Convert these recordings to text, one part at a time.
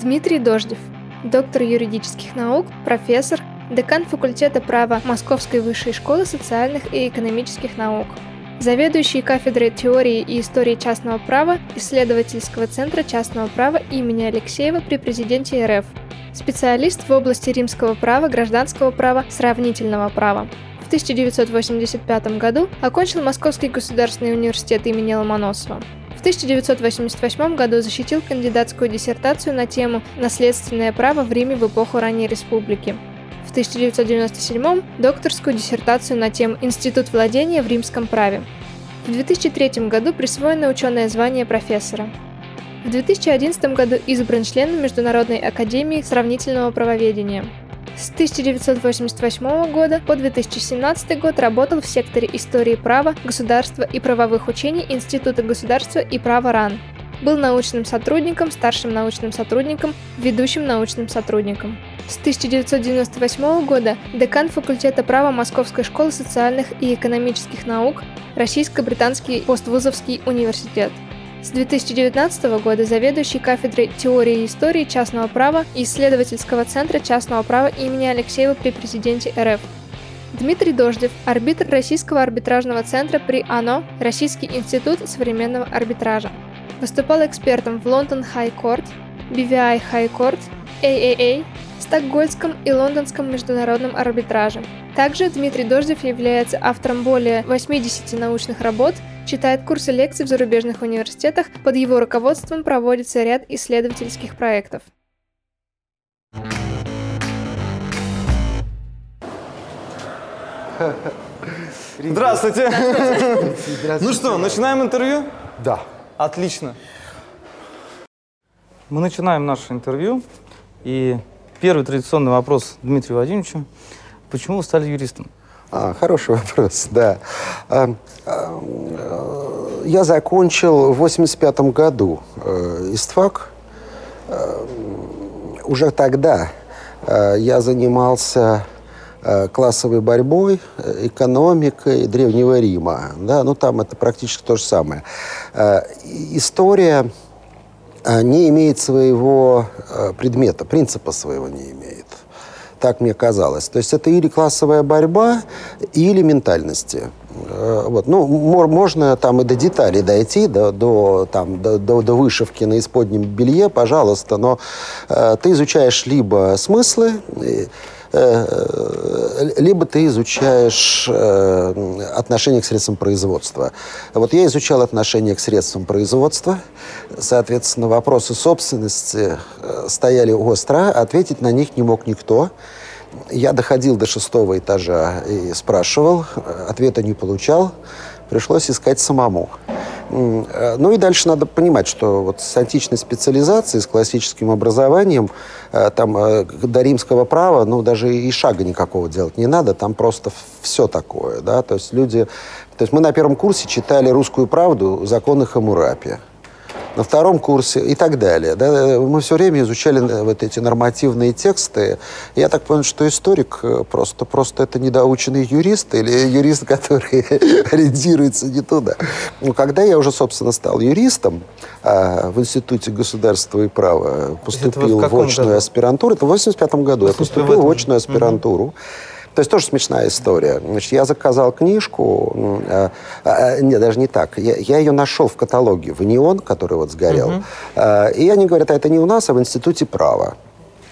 Дмитрий Дождев, доктор юридических наук, профессор, декан факультета права Московской высшей школы социальных и экономических наук, заведующий кафедрой теории и истории частного права Исследовательского центра частного права имени Алексеева при президенте РФ, специалист в области римского права, гражданского права, сравнительного права. В 1985 году окончил Московский государственный университет имени Ломоносова. В 1988 году защитил кандидатскую диссертацию на тему «Наследственное право в Риме в эпоху ранней республики». В 1997 докторскую диссертацию на тему «Институт владения в римском праве». В 2003 году присвоено ученое звание профессора. В 2011 году избран членом Международной академии сравнительного правоведения. С 1988 года по 2017 год работал в секторе истории права, государства и правовых учений Института государства и права РАН. Был научным сотрудником, старшим научным сотрудником, ведущим научным сотрудником. С 1998 года декан факультета права Московской школы социальных и экономических наук, Российско-британский поствузовский университет. С 2019 года заведующий кафедрой теории и истории частного права и Исследовательского центра частного права имени Алексеева при президенте РФ. Дмитрий Дождев, арбитр Российского арбитражного центра при АНО, Российский институт современного арбитража. Выступал экспертом в London High Court, BVI High Court, AAA, Стокгольмском и Лондонском международном арбитраже. Также Дмитрий Дождев является автором более 80 научных работ, читает курсы лекций в зарубежных университетах, под его руководством проводится ряд исследовательских проектов. Здравствуйте! Ну что, начинаем интервью? Да. Отлично. Мы начинаем наше интервью. И первый традиционный вопрос Дмитрию Владимировичу. Почему вы стали юристом? Хороший вопрос, да. Я закончил в 1985 году истфак. Уже тогда я занимался классовой борьбой, экономикой Древнего Рима. Да? Ну, там это практически то же самое. История не имеет своего предмета, принципа своего не имеет. Так мне казалось. То есть это или классовая борьба, или ментальности. Вот. Ну, можно там и до деталей дойти, до вышивки на исподнем белье, пожалуйста, но ты изучаешь либо смыслы, либо ты изучаешь отношение к средствам производства. Вот я изучал отношение к средствам производства. Соответственно, вопросы собственности стояли остро, ответить на них не мог никто. Я доходил до 6-го этажа и спрашивал, ответа не получал. Пришлось искать самому. Ну и дальше надо понимать, что вот с античной специализацией, с классическим образованием, там до римского права, ну даже и шага никакого делать не надо, там просто все такое, да, то есть люди... То есть мы на первом курсе читали «Русскую правду», «Законы Хаммурапи», на втором курсе и так далее. Да? Мы все время изучали вот эти нормативные тексты. Я так понял, что историк просто это недоученный юрист или юрист, который ориентируется не туда. Но когда я уже, собственно, стал юристом, в Институте государства и права поступил в очную аспирантуру, это в 1985 году я поступил в очную аспирантуру. То есть тоже смешная история. Значит, я заказал книжку, нет, даже не так. Я ее нашел в каталоге «ВНИОН», который вот сгорел. И они говорят, а это не у нас, а в Институте права.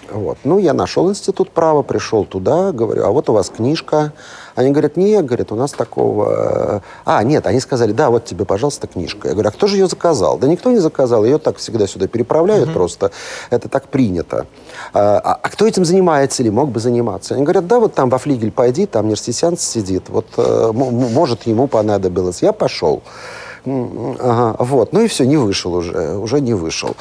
Вот. Ну, я нашел Институт права, пришел туда, говорю, а вот у вас книжка. Они говорят, нет, говорят, у нас такого... нет, они сказали, да, вот тебе, пожалуйста, книжка. Я говорю, а кто же ее заказал? Да никто не заказал, ее так всегда сюда переправляют просто. Это так принято. А кто этим занимается или мог бы заниматься? Они говорят, да, вот там во флигель пойди, там Нерсесянц сидит, вот, может, ему понадобилось. Я пошел. Вот, ну и все, не вышел уже не вышел.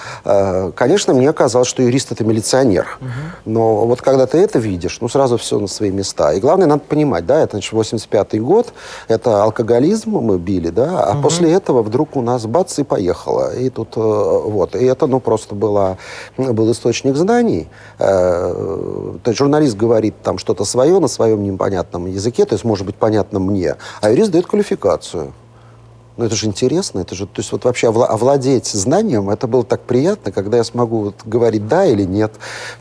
Конечно, мне казалось, что юрист — это милиционер. Но вот когда ты это видишь, ну сразу все на свои места. И главное, надо понимать, да, это, значит, 85-й год, это алкоголизм мы били, да, а после этого вдруг у нас бац и поехало. И тут вот, и это, ну, просто был источник знаний. То есть журналист говорит там что-то свое на своем непонятном языке, то есть, может быть, понятно мне, а юрист дает квалификацию. Ну, это же интересно, это же, то есть вот вообще овладеть знанием, это было так приятно, когда я смогу вот говорить «да» или «нет».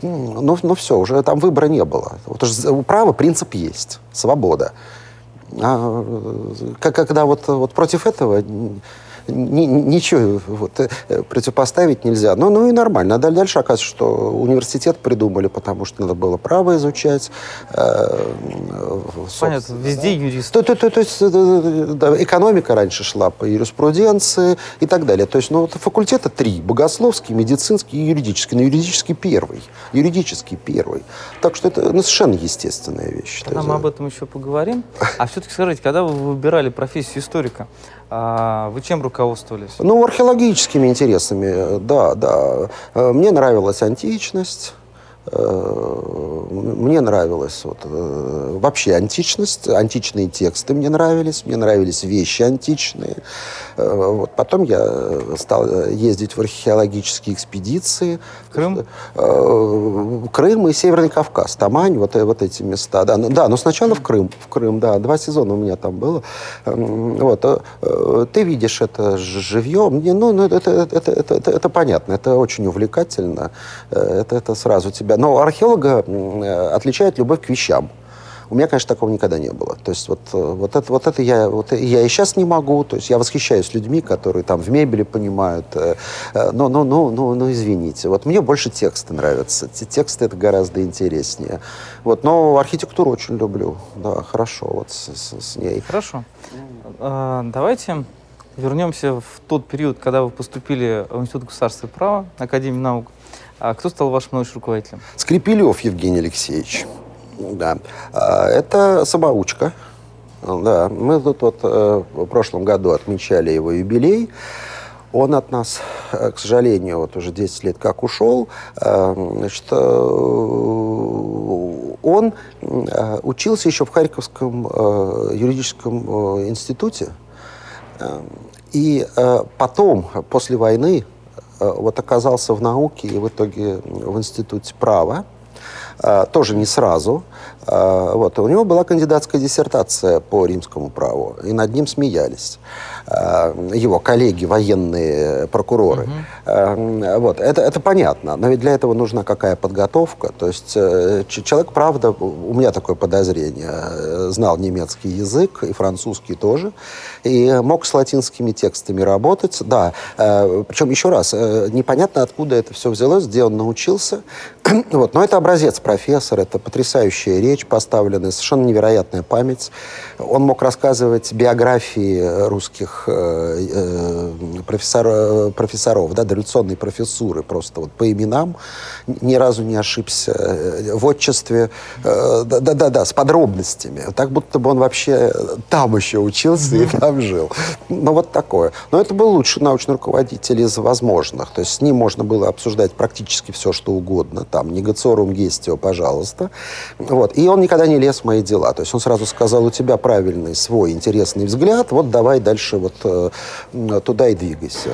Но все, уже там выбора не было. Вот у права принцип есть, свобода. А когда вот против этого ничего вот противопоставить нельзя. Ну и нормально. А дальше оказывается, что университет придумали, потому что надо было право изучать. Понятно, везде юристы. То есть экономика раньше шла по юриспруденции и так далее. То есть ну, факультета три. Богословский, медицинский и юридический. Но юридический первый. Так что это ну, совершенно естественная вещь. Тогда мы об этом еще поговорим. А все-таки скажите, когда вы выбирали профессию историка, вы чем руководствовались? Ну, археологическими интересами, да. Мне нравилась античность, мне нравилась вот, вообще античность, античные тексты мне нравились вещи античные. Вот, потом я стал ездить в археологические экспедиции. Крым? Крым и Северный Кавказ, Тамань, вот эти места. Да, но сначала в Крым, да, 2 сезона у меня там было. Вот, ты видишь это живьем, ну, это понятно, это очень увлекательно, это сразу тебя. Но археолога отличает любовь к вещам. У меня, конечно, такого никогда не было. То есть вот это я и сейчас не могу. То есть я восхищаюсь людьми, которые там в мебели понимают. Но извините. Вот мне больше тексты нравятся. Тексты это гораздо интереснее. Вот, но архитектуру очень люблю. Да, хорошо вот с ней. Хорошо. Давайте вернемся в тот период, когда вы поступили в Институт государства и права, Академию наук. А кто стал вашим научным руководителем? Скрипилёв Евгений Алексеевич. Да. Это самоучка. Да. Мы тут вот в прошлом году отмечали его юбилей. Он от нас, к сожалению, вот уже 10 лет как ушел. Значит, он учился еще в Харьковском юридическом институте. И потом, после войны, вот оказался в науке и в итоге в Институте права. Тоже не сразу. Вот. У него была кандидатская диссертация по римскому праву, и над ним смеялись его коллеги, военные прокуроры. Mm-hmm. Вот. Это понятно, но ведь для этого нужна какая подготовка. То есть человек, правда, у меня такое подозрение, знал немецкий язык и французский тоже, и мог с латинскими текстами работать. Да. Причем, еще раз, непонятно, откуда это все взялось, где он научился. Вот. Но это образец профессора, это потрясающая речь поставленная, совершенно невероятная память. Он мог рассказывать биографии русских профессоров, да, дореволюционной профессуры, просто вот по именам, ни разу не ошибся в отчестве, с подробностями. Так будто бы он вообще там еще учился и там жил. Но вот такое. Но это был лучший научный руководитель из возможных. То есть с ним можно было обсуждать практически все, что угодно. Там, негациорум гестио, пожалуйста. Вот. И он никогда не лез в мои дела. То есть он сразу сказал, у тебя правильный свой интересный взгляд, вот давай дальше вот туда и двигайся.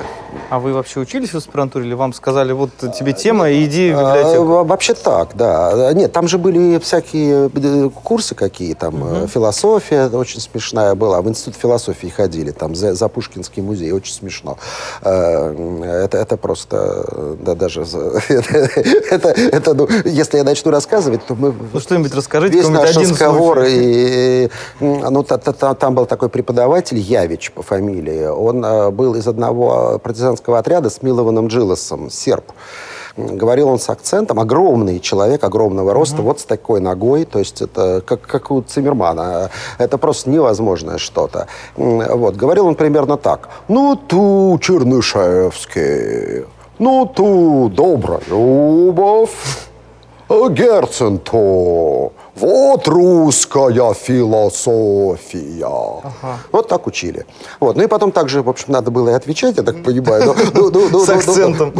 А вы вообще учились в аспирантуре или вам сказали, вот тебе тема, иди в библиотеку? Вообще так, да. Нет, там же были всякие курсы какие, там философия очень смешная была. В Институт философии ходили, там за Пушкинский музей, очень смешно. Это просто, да, даже... Это, ну, если я начну рассказывать, то мы... Ну, что-нибудь расскажите. Весь наш разговор. Там был такой преподаватель, Явич по фамилии. Он был из одного партизанского отряда с Милованом Джиласом, серб. Говорил он с акцентом. Огромный человек, огромного роста, вот с такой ногой. То есть это как у Циммермана. Это просто невозможное что-то. Вот. Говорил он примерно так. «Ну, ту, Чернышевский... Ну, ту, добрая любовь, Герцен-то, вот русская философия». Ага. Вот так учили. Вот. Ну и потом также, в общем, надо было и отвечать, я так понимаю. С акцентом.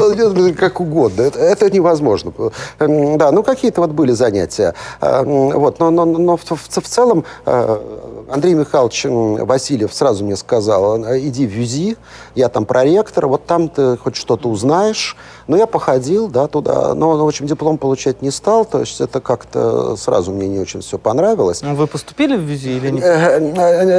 Как угодно. Это невозможно. Да, ну какие-то вот были занятия. Вот. Но в целом Андрей Михайлович Васильев сразу мне сказал, иди в ЮЗИ, я там проректор, вот там ты хоть что-то узнаешь. Но я походил, да, туда, но, в общем, диплом получать не стал, то есть это как-то сразу мне не очень все понравилось. А вы поступили в ВЮЗИ или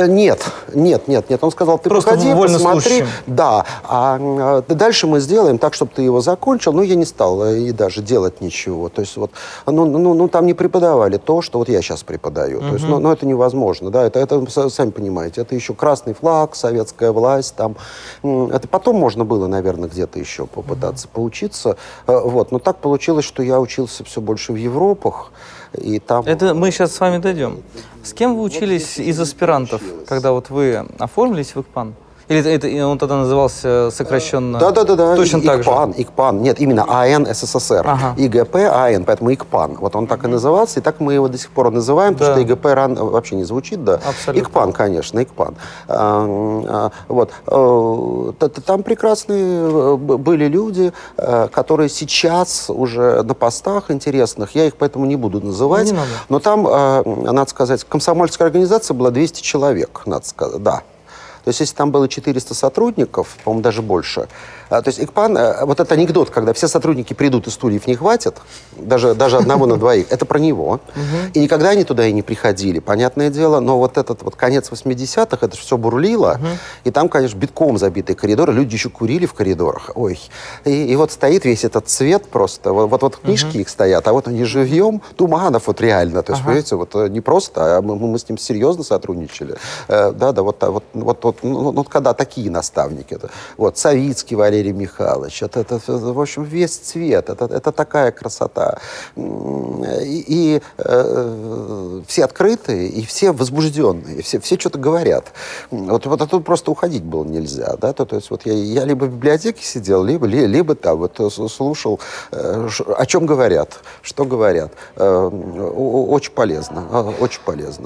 нет? Нет. Он сказал, ты просто походи, посмотри. Да. А дальше мы сделаем так, чтобы ты его закончил. Ну, я не стал и даже делать ничего. То есть вот, ну там не преподавали то, что вот я сейчас преподаю. То есть, ну, это невозможно, да, это, сами понимаете, это еще красный флаг, советская власть, там, это потом можно было, наверное, где-то еще попытаться поучиться, вот, но так получилось, что я учился все больше в Европах, и там... Это мы сейчас с вами дойдем. С кем вы учились из аспирантов, когда вот вы оформились в ИКПАН? Или это, он тогда назывался сокращенно? Да. Точно так же? ИКПАН. Нет, именно АН СССР. Ага. ИГП, АН, поэтому ИКПАН. Вот он так и назывался, и так мы его до сих пор называем, да. Потому что ИГП РАН вообще не звучит, да. Абсолютно. ИКПАН, конечно, ИКПАН. Там прекрасные были люди, которые сейчас уже на постах интересных, я их поэтому не буду называть. Не надо. Но там, надо сказать, комсомольская организация была 200 человек, надо сказать, да. То есть, если там было 400 сотрудников, по-моему, даже больше. То есть, ИКПАН, вот этот анекдот, когда все сотрудники придут и стульев не хватит, даже одного на двоих, это про него. И никогда они туда и не приходили, понятное дело. Но вот этот вот конец 80-х, это все бурлило. И там, конечно, битком забитые коридоры. Люди еще курили в коридорах. Ой. И вот стоит весь этот цвет просто. Вот книжки их стоят, а вот они живьем. Туманов вот реально. То есть, понимаете, вот не просто, а мы с ним серьезно сотрудничали. Да, вот. Ну, когда такие наставники. Вот, Савицкий Валерий Михайлович. В общем, весь цвет. Это такая красота. И все открытые, и все возбужденные. Все что-то говорят. Вот оттуда просто уходить было нельзя. Да? То есть вот я либо в библиотеке сидел, либо там вот, слушал, о чем говорят, что говорят. Очень полезно,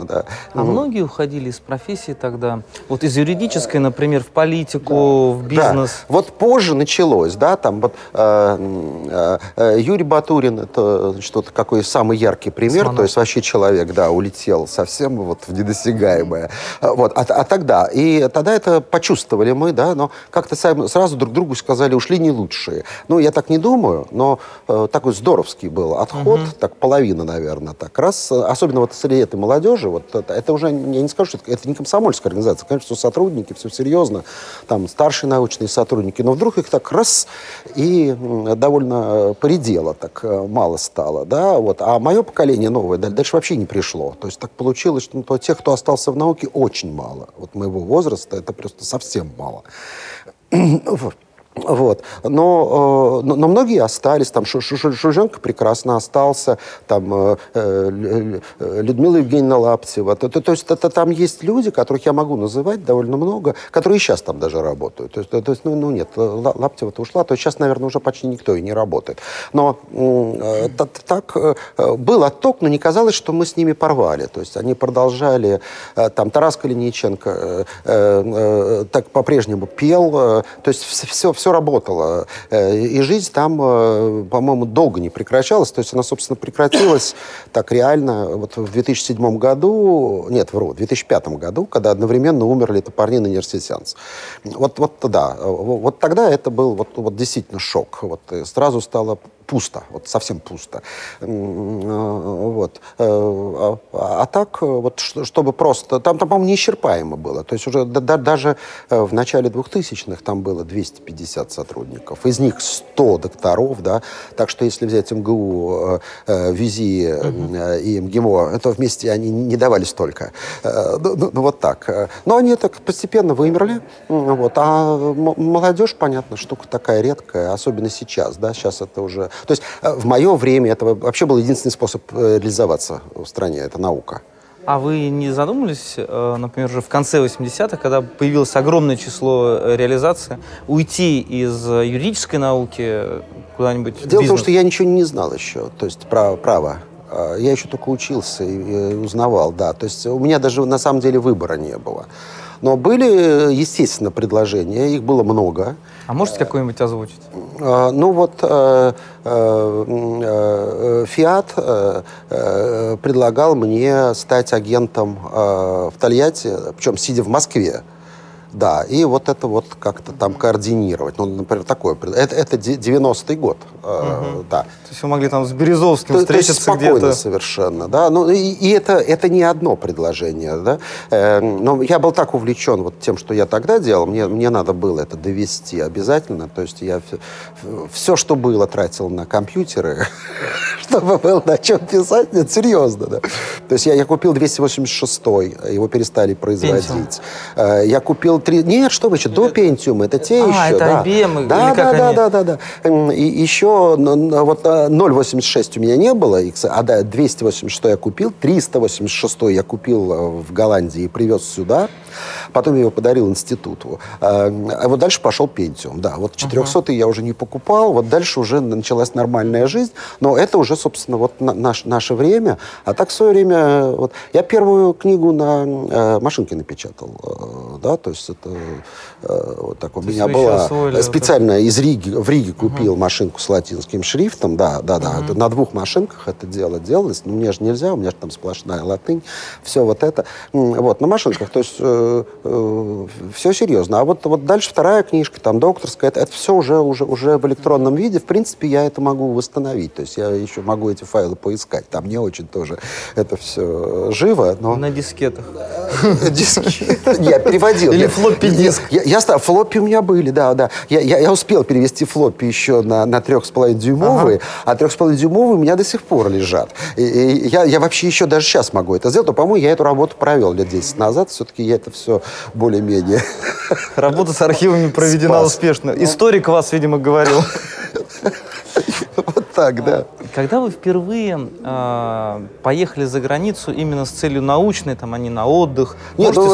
да. А многие уходили из профессии тогда? Вот из юридической, например, в политику, да. В бизнес. Да. Вот позже началось, да, там вот Юрий Батурин, это что-то какой самый яркий пример, Циммерман. То есть вообще человек, да, улетел совсем вот в недосягаемое. Вот, тогда это почувствовали мы, да, но как-то сразу друг другу сказали, ушли не лучшие. Ну, я так не думаю, но такой здоровский был отход, так половина, наверное, так раз, особенно вот среди этой молодежи, вот это уже, я не скажу, что это не комсомольская организация, конечно, сотрудники, все серьезно, там старшие научные сотрудники, но вдруг их так раз и довольно поредело, так мало стало, да, вот, а мое поколение новое дальше вообще не пришло, то есть так получилось, что ну, тех, кто остался в науке, очень мало, вот моего возраста это просто совсем мало. Вот. Но многие остались, там Шуженко прекрасно остался, там Людмила Евгеньевна Лаптева. То есть это, там есть люди, которых я могу называть довольно много, которые и сейчас там даже работают. То есть ну нет, Лаптева-то ушла, то есть сейчас, наверное, уже почти никто и не работает. Но так был отток, но не казалось, что мы с ними порвали. То есть они продолжали, там Тарас Калиниченко так по-прежнему пел, то есть все работало. И жизнь там, по-моему, долго не прекращалась. То есть она, собственно, прекратилась так реально вот в 2007 году, нет, вру, в 2005 году, когда одновременно умерли Топорнин и Нерсесянц. Вот тогда это был вот действительно шок. Вот сразу стало пусто, вот совсем пусто. Вот. А так, вот чтобы просто... Там, по-моему, неисчерпаемо было. То есть уже даже в начале 2000-х там было 250 сотрудников. Из них 100 докторов, да. Так что если взять МГУ, ВИЗИ и МГИМО, то вместе они не давали столько. Вот так. Но они так постепенно вымерли. Вот. А молодежь, понятно, штука такая редкая, особенно сейчас, да. Сейчас это уже... То есть в мое время это вообще был единственный способ реализоваться в стране, это наука. А вы не задумывались, например, уже в конце 80-х, когда появилось огромное число реализаций, уйти из юридической науки куда-нибудь в бизнес? Дело в том, что я ничего не знал еще, то есть про право. Я еще только учился и узнавал, да. То есть у меня даже на самом деле выбора не было. Но были, естественно, предложения, их было много. А можете какой-нибудь озвучить? Ну вот «Фиат» предлагал мне стать агентом в Тольятти, причем сидя в Москве. Да, и вот это вот как-то там координировать. Ну, например, такое. Это 90-й год. Да. То есть вы могли там с Березовским встретиться спокойно где-то? Совершенно, да. Ну, и это не одно предложение, да. Но я был так увлечен вот тем, что я тогда делал, мне надо было это довести обязательно. То есть я все, что было, тратил на компьютеры, чтобы было на чем писать. Нет, серьезно, да. То есть я купил 286-й, его перестали производить. Я купил Нет, что вы еще? До Pentium. Это те еще. А, это да. IBM? Да, или как да, они? Да. И еще вот 0.86 у меня не было, а 286 я купил, 386 я купил в Голландии и привез сюда. Потом я его подарил институту. А вот дальше пошел Pentium, да. Вот 400-й я уже не покупал, вот дальше уже началась нормальная жизнь. Но это уже, собственно, вот наше время. А так в свое время... Вот, я первую книгу на машинке напечатал, да, то есть это вот так у меня была специально это... в Риге купил машинку с латинским шрифтом, да. На двух машинках это дело делалось, но мне же нельзя, у меня же там сплошная латынь, все вот это, вот на машинках, то есть все серьезно. А вот дальше вторая книжка, там докторская, это все уже в электронном виде, в принципе я это могу восстановить, то есть я еще могу эти файлы поискать, там не очень тоже это все живо, но на дискетах. Я переводил. Флоппи-диск. Флоппи у меня были, да. Я успел перевести флоппи еще на 3,5-дюймовый, а 3,5-дюймовый у меня до сих пор лежат. И я вообще еще даже сейчас могу это сделать, но, по-моему, я эту работу провел лет 10 назад, все-таки я это все более-менее... Работа с архивами проведена успешно. Историк вас, видимо, говорил. Вот так, да. Когда вы впервые поехали за границу именно с целью научной, там, а не на отдых? Нет, у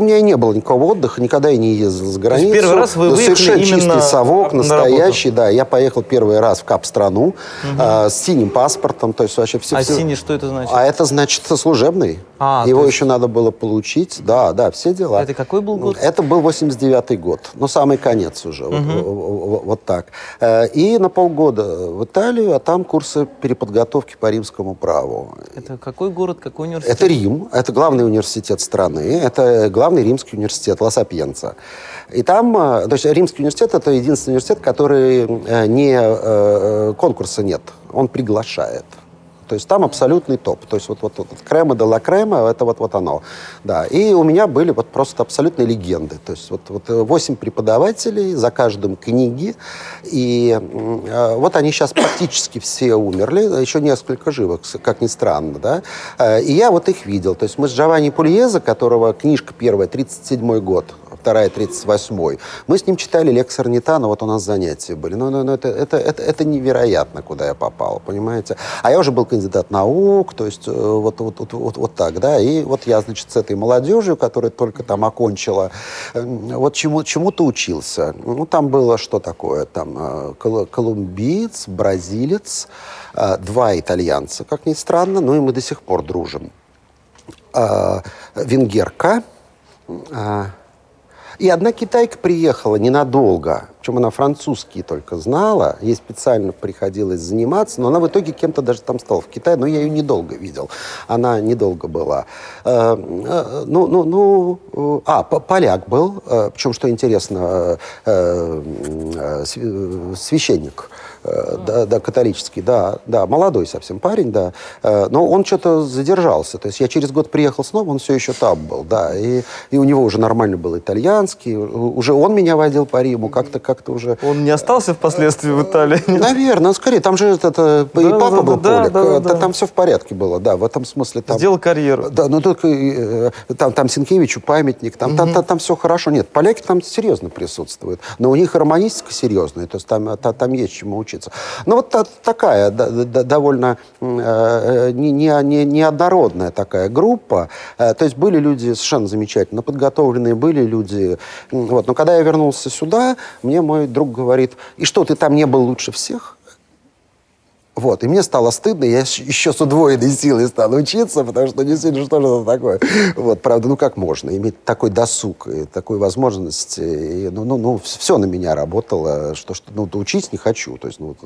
меня и не было никакого отдыха, никогда я не ездил за границу. То есть первый раз вы выехали совершенно именно чистый совок, настоящий, на работу. Да. Я поехал первый раз в Кап-страну с синим паспортом, то есть вообще все... А синий что это значит? А это значит служебный. Его еще надо было получить, да, все дела. Это какой был год? Это был 89-й год, ну, самый конец уже, вот так. И на полгода в Италию, а там курсы переподготовки по римскому праву. Это какой город, какой университет? Это Рим, это главный университет страны, это главный римский университет Ла-Сапьенца. И там, то есть римский университет — это единственный университет, который конкурса нет, он приглашает. То есть там абсолютный топ. То есть вот крема де ла крема, это вот оно. Да. И у меня были вот просто абсолютные легенды. То есть вот 8 преподавателей, за каждым книги. И вот они сейчас практически все умерли. Еще несколько живых, как ни странно. Да? И я вот их видел. То есть мы с Джованни Пульеза, которого книжка первая, 37-й год, вторая, 38-й. Мы с ним читали «Лекс Орнитана», вот у нас занятия были. Но это невероятно, куда я попал, понимаете? А я уже был кандидат наук, то есть вот так, да. И вот я, значит, с этой молодежью, которая только там окончила, вот чему-то учился. Ну, там было что такое? Там колумбиец, бразилец, 2 итальянца, как ни странно, ну и мы до сих пор дружим. Венгерка, и одна китайка приехала ненадолго, причем она французский только знала, ей специально приходилось заниматься, но она в итоге кем-то даже там стала в Китае, но я ее недолго видел, она недолго была. Поляк был, причем, что интересно, священник. Да, католический, да, молодой совсем парень, да, но он что-то задержался, то есть я через год приехал снова, он все еще там был, да, и у него уже нормально был итальянский, уже он меня водил по Риму, как-то уже... Он не остался впоследствии в Италии? Наверное, скорее, там же и папа был полик, там все в порядке было, да, в этом смысле там... Сделал карьеру. Да, но только там Сенкевичу памятник, там все хорошо, нет, поляки там серьезно присутствуют, но у них романистика серьезная, то есть там есть чему учиться. Ну, вот такая довольно неоднородная такая группа. То есть были люди совершенно замечательно подготовленные, были люди... Вот. Но когда я вернулся сюда, мне мой друг говорит: «И что, ты там не был лучше всех?» Вот, и мне стало стыдно, я еще с удвоенной силой стал учиться, потому что не сильно, что же это такое. Вот, правда, ну как можно иметь такой досуг, и такую возможность, и, ну, все на меня работало, что ну, учить не хочу, то есть, ну,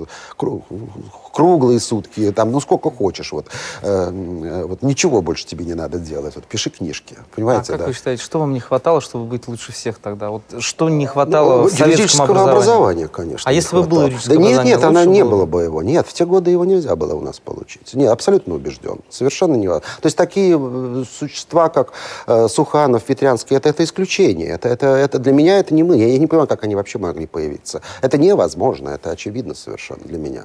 круглые сутки, там, ну, сколько хочешь, вот, вот ничего больше тебе не надо делать, вот, пиши книжки, понимаете, да. А как вы считаете, что вам не хватало, чтобы быть лучше всех тогда, вот, что не хватало в советском образовании, конечно, а если бы было юридическое образование? Да нет, она не было бы его, нет, в те годы его нельзя было у нас получить. Не, абсолютно убежден. Совершенно не важно. То есть такие существа, как Суханов, Ветрянский, это исключение. Это для меня это не мы. Я не понимаю, как они вообще могли появиться. Это невозможно, это очевидно совершенно для меня.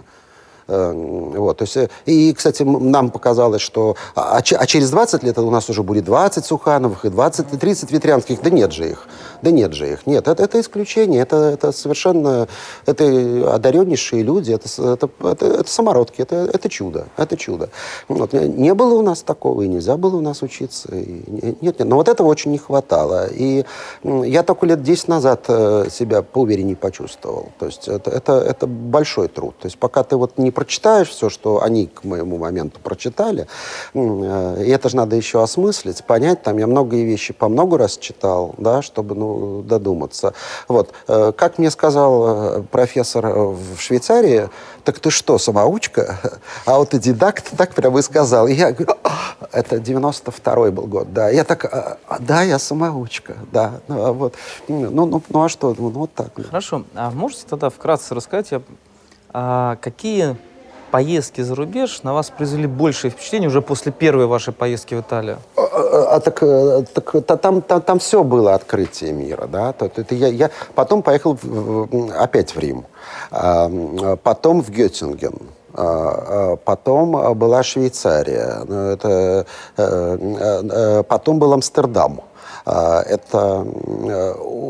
Вот, то есть, и, кстати, нам показалось, что... А через 20 лет у нас уже будет 20 Сухановых и 20, и 30 Ветрянских. Да нет же их. Нет, это исключение. Это совершенно... Это одареннейшие люди. Это самородки. Это чудо. Это чудо. Вот, не было у нас такого, и нельзя было у нас учиться. Нет. Но вот этого очень не хватало. И я только лет 10 назад себя поувереннее почувствовал. То есть это большой труд. То есть пока ты вот не прочитаешь все, что они к моему моменту прочитали. И это же надо еще осмыслить, понять. Там я многие вещи по много раз читал, да, чтобы ну, додуматься. Вот. Как мне сказал профессор в Швейцарии, так ты что, самоучка? А вот и дидакт, так прямо и сказал. И я говорю, это 92-й был год, да. Я так, да, я самоучка, да. Вот. Ну а что? Ну вот так. Хорошо. А можете тогда вкратце рассказать, а какие поездки за рубеж на вас произвели большее впечатление уже после первой вашей поездки в Италию? Там все было открытие мира, да. Я потом поехал опять в Рим, потом в Геттинген. Потом была Швейцария, потом был Амстердам. Это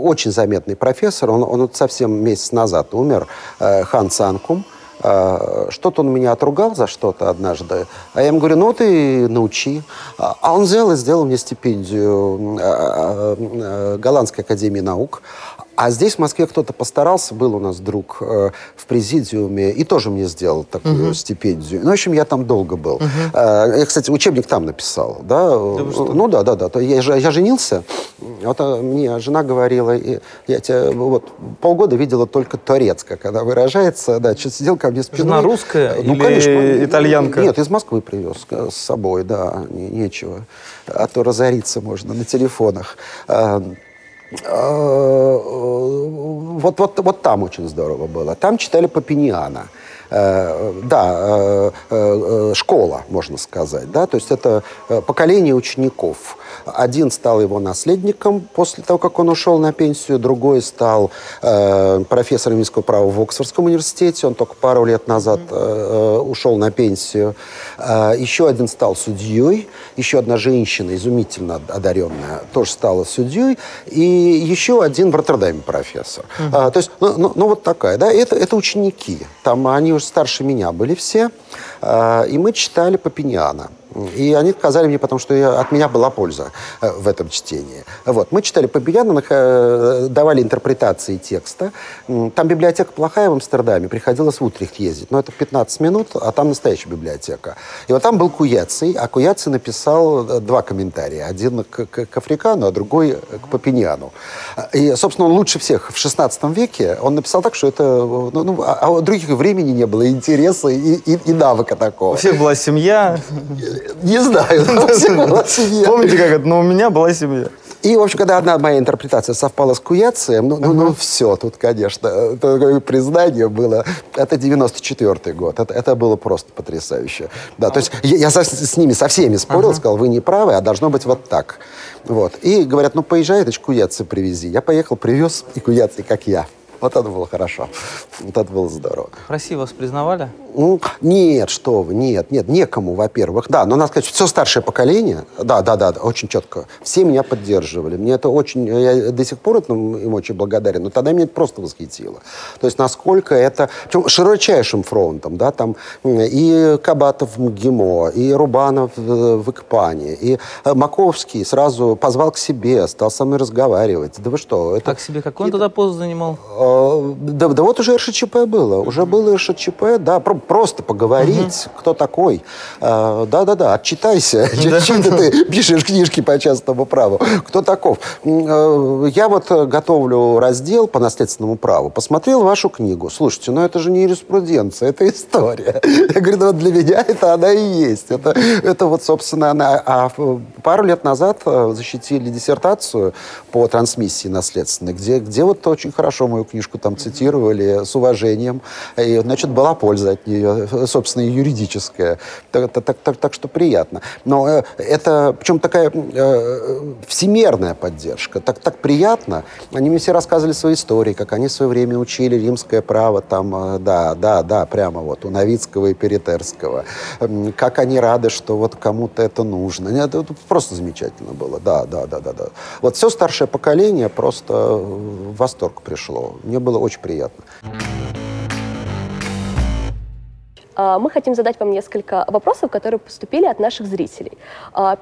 очень заметный профессор, он совсем месяц назад умер, Ханс Анкум. Что-то он меня отругал за что-то однажды, а я ему говорю, ну ты научи. А он взял и сделал мне стипендию Голландской академии наук. А здесь в Москве кто-то постарался, был у нас друг в президиуме, и тоже мне сделал такую стипендию. Ну, в общем, я там долго был. Я, кстати, учебник там написал, да? Ну, да. Я женился, вот мне жена говорила, я тебя вот полгода видела только турецко, как она выражается, да, что-то сидел ко мне спиной. Жена русская или итальянка? Нет, из Москвы привез с собой, да, нечего. А то разориться можно на телефонах. Вот там очень здорово было. Там читали Папиниана. Да, школа, можно сказать, да, то есть это поколение учеников. Один стал его наследником после того, как он ушел на пенсию, другой стал профессором английского права в Оксфордском университете, он только пару лет назад ушел на пенсию. Еще один стал судьей, еще одна женщина, изумительно одаренная, тоже стала судьей, и еще один в Роттердаме профессор. То есть, вот такая, да, это ученики, там они уже старше меня были все, и мы читали Папиниана. И они сказали мне потом, что от меня была польза в этом чтении. Вот. Мы читали Папиниана, давали интерпретации текста. Там библиотека плохая в Амстердаме, приходилось в Утрехт ездить. Но это 15 минут, а там настоящая библиотека. И вот там был Куяций, а Куяций написал два комментария. Один к Африкану, а другой к Папиниану. И, собственно, он лучше всех в 16 веке. Он написал так, что это... Ну, а других времени не было, интереса и навыка такого. У всех была семья... Не знаю, но у всех была семья. Помните, как это? Но у меня была семья. И, в общем, когда одна моя интерпретация совпала с Куяцием, все, тут, конечно, такое признание было. Это 94-й год, это было просто потрясающе. Да, то есть я с ними, со всеми спорил, сказал, вы не правы, а должно быть вот так. Вот. И говорят, ну, поезжай, ты Куяций привези. Я поехал, привез, и Куяций, как я. Вот это было хорошо. Вот это было здорово. В России вас признавали? Ну, нет, что вы, нет, некому, во-первых. Да, но, надо сказать, все старшее поколение, да, очень четко. Все меня поддерживали. Мне это очень, я до сих пор им очень благодарен, но тогда меня это просто восхитило. То есть, насколько это, причем широчайшим фронтом, да, там и Кабатов в МГИМО, и Рубанов в ИКПАНе, и Маковский сразу позвал к себе, стал со мной разговаривать. Да вы что? Это... А к себе какой он тогда пост занимал? Да вот уже РШЧП было. Уже было РШЧП, да, просто поговорить, кто такой. Да-да-да, отчитайся. Чем ты пишешь книжки по частному праву? Кто таков? Я вот готовлю раздел по наследственному праву. Посмотрел вашу книгу. Слушайте, ну это же не юриспруденция, это история. Я говорю, ну вот для меня это она и есть. Это вот, собственно, она... А пару лет назад защитили диссертацию по трансмиссии наследственной, где вот очень хорошо мою книжку там цитировали с уважением. И, значит, была польза от нее, собственно, юридическая. Так что приятно. Но это, причем такая всемирная поддержка. Так приятно. Они мне все рассказывали свои истории, как они в свое время учили римское право там, да, прямо вот у Новицкого и Перетерского. Как они рады, что вот кому-то это нужно. Это просто замечательно было. Да. Вот все старшее поколение просто в восторг пришло. Мне было очень приятно. Мы хотим задать вам несколько вопросов, которые поступили от наших зрителей.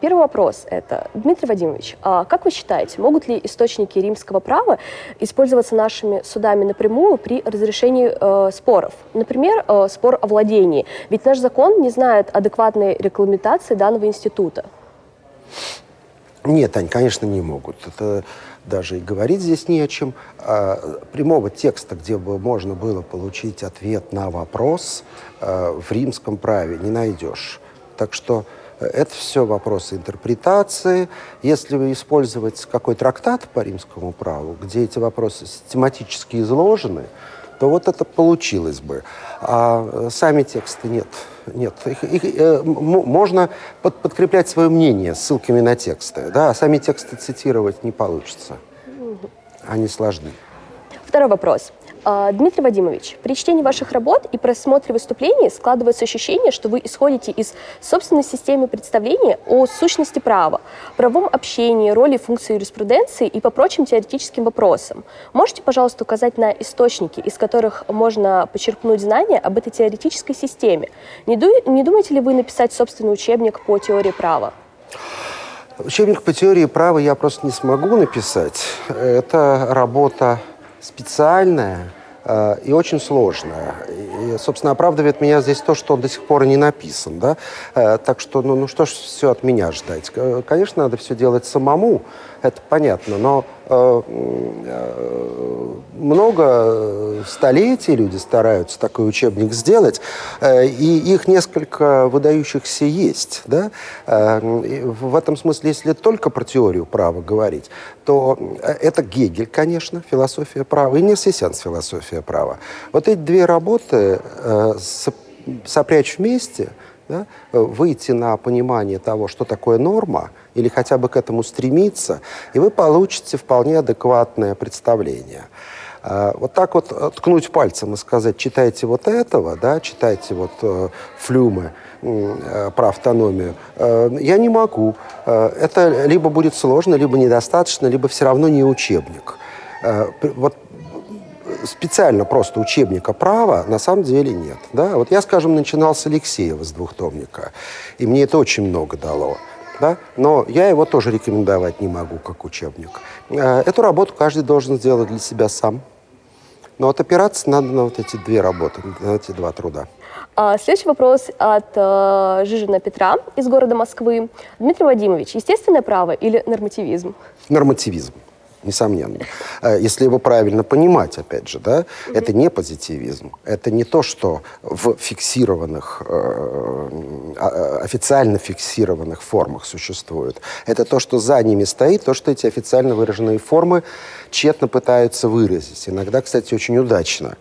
Первый вопрос – это, Дмитрий Вадимович, как вы считаете, могут ли источники римского права использоваться нашими судами напрямую при разрешении споров? Например, спор о владении. Ведь наш закон не знает адекватной регламентации данного института. Нет, Ань, конечно, не могут. Это даже и говорить здесь не о чем. Прямого текста, где бы можно было получить ответ на вопрос, в римском праве не найдешь. Так что это все вопросы интерпретации. Если вы использовать какой трактат по римскому праву, где эти вопросы систематически изложены, то вот это получилось бы. А сами тексты нет. Нет. Их можно подкреплять свое мнение ссылками на тексты. Да? А сами тексты цитировать не получится. Они сложны. Второй вопрос. Дмитрий Вадимович, при чтении ваших работ и просмотре выступлений складывается ощущение, что вы исходите из собственной системы представления о сущности права, правовом общении, роли и функции юриспруденции и по прочим теоретическим вопросам. Можете, пожалуйста, указать на источники, из которых можно почерпнуть знания об этой теоретической системе? Не думаете ли вы написать собственный учебник по теории права? Учебник по теории права я просто не смогу написать. Это работа специальная и очень сложная. И, собственно, оправдывает меня здесь то, что он до сих пор не написан. Да? Так что, ну что ж все от меня ждать? Конечно, надо все делать самому, это понятно, но много столетий люди стараются такой учебник сделать, и их несколько выдающихся есть. Да? В этом смысле, если только про теорию права говорить, то это Гегель, конечно, философия права, и Нерсесянц, философия права. Вот эти две работы сопрячь вместе, да, выйти на понимание того, что такое норма, или хотя бы к этому стремиться, и вы получите вполне адекватное представление. Вот так вот ткнуть пальцем и сказать, читайте вот этого, да, читайте вот Флюме про автономию, я не могу. Это либо будет сложно, либо недостаточно, либо все равно не учебник. Вот специально просто учебника права на самом деле нет. Да? Вот я, скажем, начинал с Алексеева, с двухтомника, и мне это очень много дало. Да? Но я его тоже рекомендовать не могу как учебник. Эту работу каждый должен сделать для себя сам. Но вот опираться надо на вот эти две работы, на эти два труда. Следующий вопрос от Жижина Петра из города Москвы. Дмитрий Вадимович, естественное право или нормативизм? Нормативизм. Несомненно. Если его правильно понимать, опять же, да, это не позитивизм. Это не то, что в фиксированных, официально фиксированных формах существует. Это то, что за ними стоит, то, что эти официально выраженные формы тщетно пытаются выразить. Иногда, кстати, очень удачно.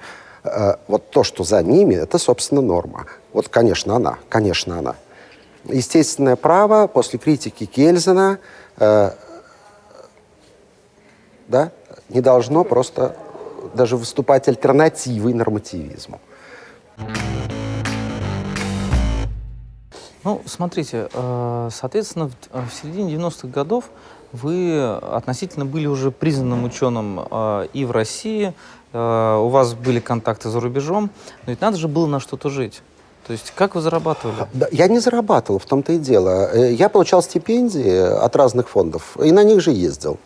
Вот то, что за ними, это, собственно, норма. Вот, конечно, она. Конечно, она. Естественное право после критики Кельзена да, не должно просто даже выступать альтернативой нормативизму. Ну, смотрите, соответственно, в середине 90-х годов вы относительно были уже признанным ученым и в России, у вас были контакты за рубежом, но ведь надо же было на что-то жить. То есть как вы зарабатывали? Я не зарабатывал, в том-то и дело. Я получал стипендии от разных фондов и на них же ездил.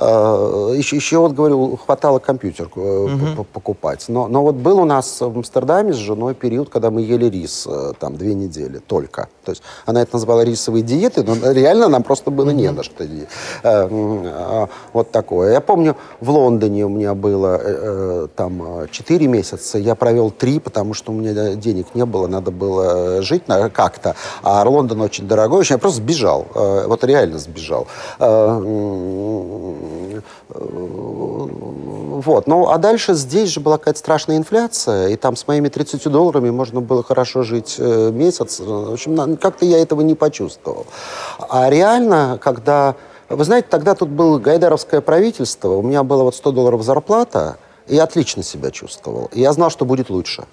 Еще вот, говорю, хватало компьютерку покупать. Но вот был у нас в Амстердаме с женой период, когда мы ели рис там 2 недели только. То есть она это назвала рисовой диетой, но реально нам просто было не на что. Вот такое. Я помню, в Лондоне у меня было там 4 месяца. Я провел 3, потому что у меня денег не было, надо было жить как-то. А Лондон очень дорогой. Я просто сбежал. Вот реально сбежал. Вот. Ну, а дальше здесь же была какая-то страшная инфляция, и там с моими $30 можно было хорошо жить месяц. В общем, как-то я этого не почувствовал. А реально, когда... Вы знаете, тогда тут было гайдаровское правительство, у меня было вот $100 зарплата, и я отлично себя чувствовал. И я знал, что будет лучше.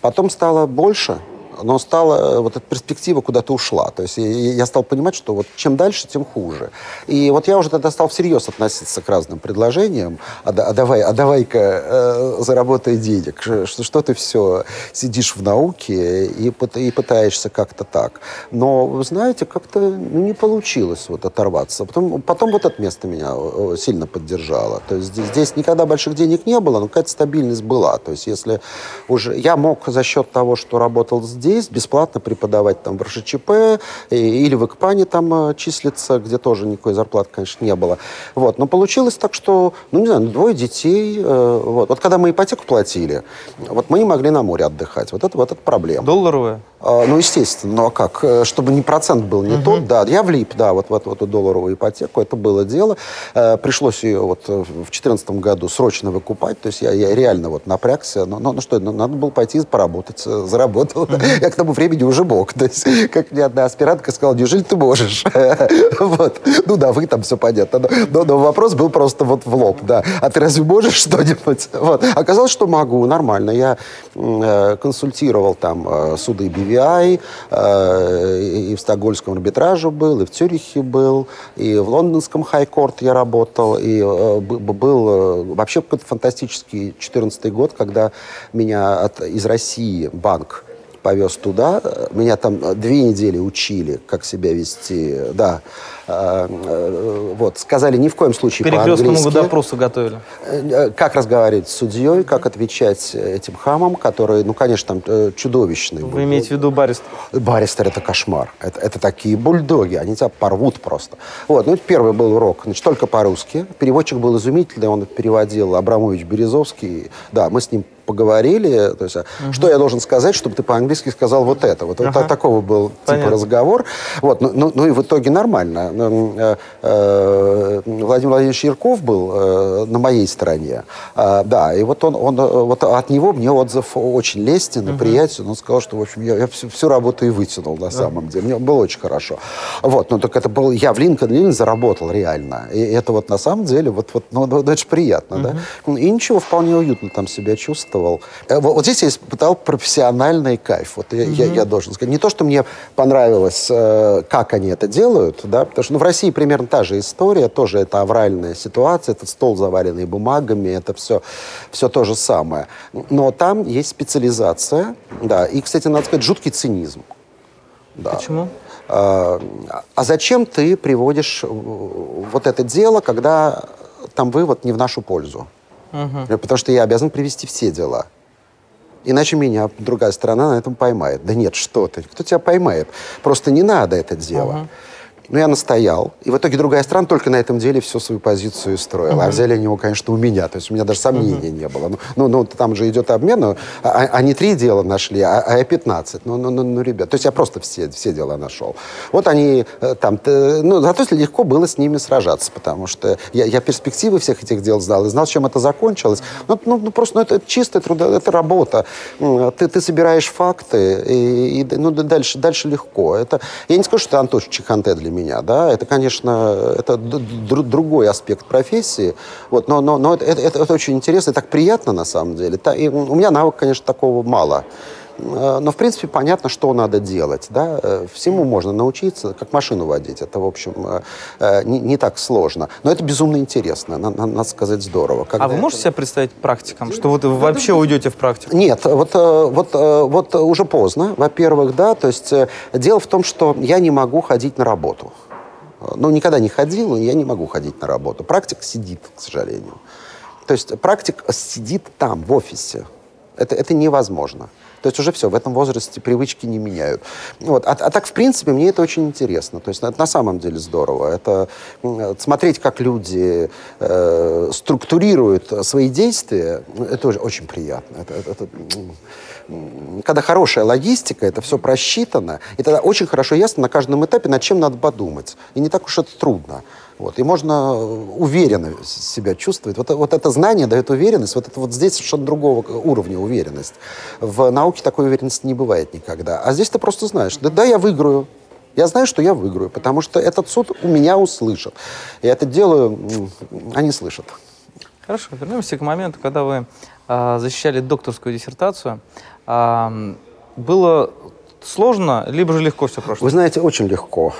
Потом стало больше, но стала вот эта перспектива куда-то ушла. То есть я стал понимать, что вот чем дальше, тем хуже. И вот я уже тогда стал всерьез относиться к разным предложениям. А давай-ка заработай денег. Что ты все сидишь в науке и пытаешься как-то так. Но, вы знаете, как-то не получилось вот оторваться. Потом вот это место меня сильно поддержало. То есть здесь никогда больших денег не было, но какая-то стабильность была. То есть если уже... Я мог за счет того, что работал с здесь бесплатно преподавать там в РШЧП или в ИКПАНе там числится, где тоже никакой зарплаты, конечно, не было. Вот. Но получилось так, что, ну, не знаю, 2 детей. Вот когда мы ипотеку платили, вот мы не могли на море отдыхать. Вот это проблема. Долларовая? Ну, естественно. Ну, а как? Чтобы не процент был не тот, да. Я влип, да, вот эту долларовую ипотеку. Это было дело. Пришлось ее вот в 2014 году срочно выкупать. То есть я реально вот напрягся. Ну что, надо было пойти поработать. Заработал. Я к тому времени уже мог. То есть, как мне одна аспирантка сказала, неужели ты можешь? Вот. Ну да, вы там все понятно. Но вопрос был просто вот в лоб, да. А ты разве можешь что-нибудь? Вот. Оказалось, что могу, нормально. Я консультировал там суды BVI, и в Стокгольмском арбитраже был, и в Цюрихе был, и в Лондонском High Court я работал, и был вообще какой-то фантастический 2014 год, когда меня из России банк повез туда. Меня там 2 недели учили, как себя вести. Да. Вот. Сказали, ни в коем случае по-английски. К перекрестному допросу готовили. Как разговаривать с судьей, как отвечать этим хамам, которые, ну, конечно, там чудовищные. Вы имеете в виду баристер? Баристер — это кошмар. Это такие бульдоги, они тебя порвут просто. Вот. Ну, это первый был урок. Значит, только по-русски. Переводчик был изумительный, он переводил Абрамович Березовский. Да, мы с ним поговорили, то есть, что я должен сказать, чтобы ты по-английски сказал вот это. Вот, вот такого был типа разговор. Вот, ну и в итоге нормально. Владимир Владимирович Ярков был на моей стороне. Да, и вот он вот от него мне отзыв очень лестен и приятен. Он сказал, что, в общем, я всю работу и вытянул на самом деле. Мне было очень хорошо. Вот, ну так это был... Я в Линкольн заработал реально. И это вот на самом деле, ну это же приятно, да? И ничего, вполне уютно там себя чувствовал. Вот здесь я испытал профессиональный кайф, вот я должен сказать. Не то, что мне понравилось, как они это делают, да, потому что ну, в России примерно та же история, тоже это авральная ситуация, этот стол, заваленный бумагами, это все то же самое. Но там есть специализация, да, и, кстати, надо сказать, жуткий цинизм. Да. Почему? А зачем ты приводишь вот это дело, когда там вывод не в нашу пользу? Потому что я обязан привести все дела. Иначе меня другая сторона на этом поймает. Да нет, что ты, кто тебя поймает? Просто не надо это дело. Но я настоял, и в итоге другая сторона только на этом деле всю свою позицию строила. А взяли они его, конечно, у меня, то есть у меня даже сомнений не было. Ну, там же идет обмен, они 3 дела нашли, а я 15. Ну, ребят, то есть я просто все дела нашел. Вот они там, ну, зато легко было с ними сражаться, потому что я перспективы всех этих дел знал, и знал, чем это закончилось. Ну, просто это чистая это работа. Ты собираешь факты, и дальше легко. Это, я не скажу, что это Антош Чеханте для меня, да, это, конечно, это другой аспект профессии, вот, но это очень интересно, и так приятно, на самом деле. И у меня навык, конечно, такого мало. Но, в принципе, понятно, что надо делать, да, всему можно научиться, как машину водить, это, в общем, не так сложно, но это безумно интересно, надо сказать, здорово. Когда вы можете себе представить практиком, что вот вы вообще уйдете в практику? Нет, вот уже поздно, во-первых, да, то есть дело в том, что я не могу ходить на работу. Ну, никогда не ходил, и я не могу ходить на работу. Практик сидит, к сожалению. То есть практик сидит там, в офисе. Это невозможно. То есть уже все, в этом возрасте привычки не меняют. Вот. А так, в принципе, мне это очень интересно. То есть это на самом деле здорово. Это смотреть, как люди структурируют свои действия, это очень приятно. Когда хорошая логистика, это все просчитано, и тогда очень хорошо ясно на каждом этапе, над чем надо подумать. И не так уж это трудно. Вот. И можно уверенно себя чувствовать. Вот это знание дает уверенность. Вот это вот здесь совершенно другого уровня уверенность. В науке такой уверенности не бывает никогда. А здесь ты просто знаешь. Да, я выиграю. Я знаю, что я выиграю, потому что этот суд у меня услышит. Я это делаю, они слышат. Хорошо. Вернемся к моменту, когда вы защищали докторскую диссертацию. Было... сложно, либо же легко все прошло? Вы знаете, очень легко.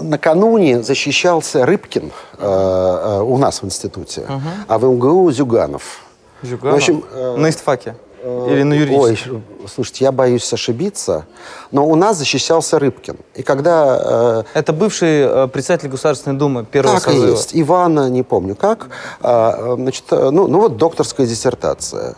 Накануне защищался Рыбкин у нас в институте, угу. А в МГУ Зюганов. Зюганов? В общем, на истфаке? Или на юридическом? Ой, слушайте, я боюсь ошибиться, но у нас защищался Рыбкин. И когда... Это бывший председатель Государственной Думы первого созыва. Так и есть. Ивана, не помню как. Значит, ну вот докторская диссертация.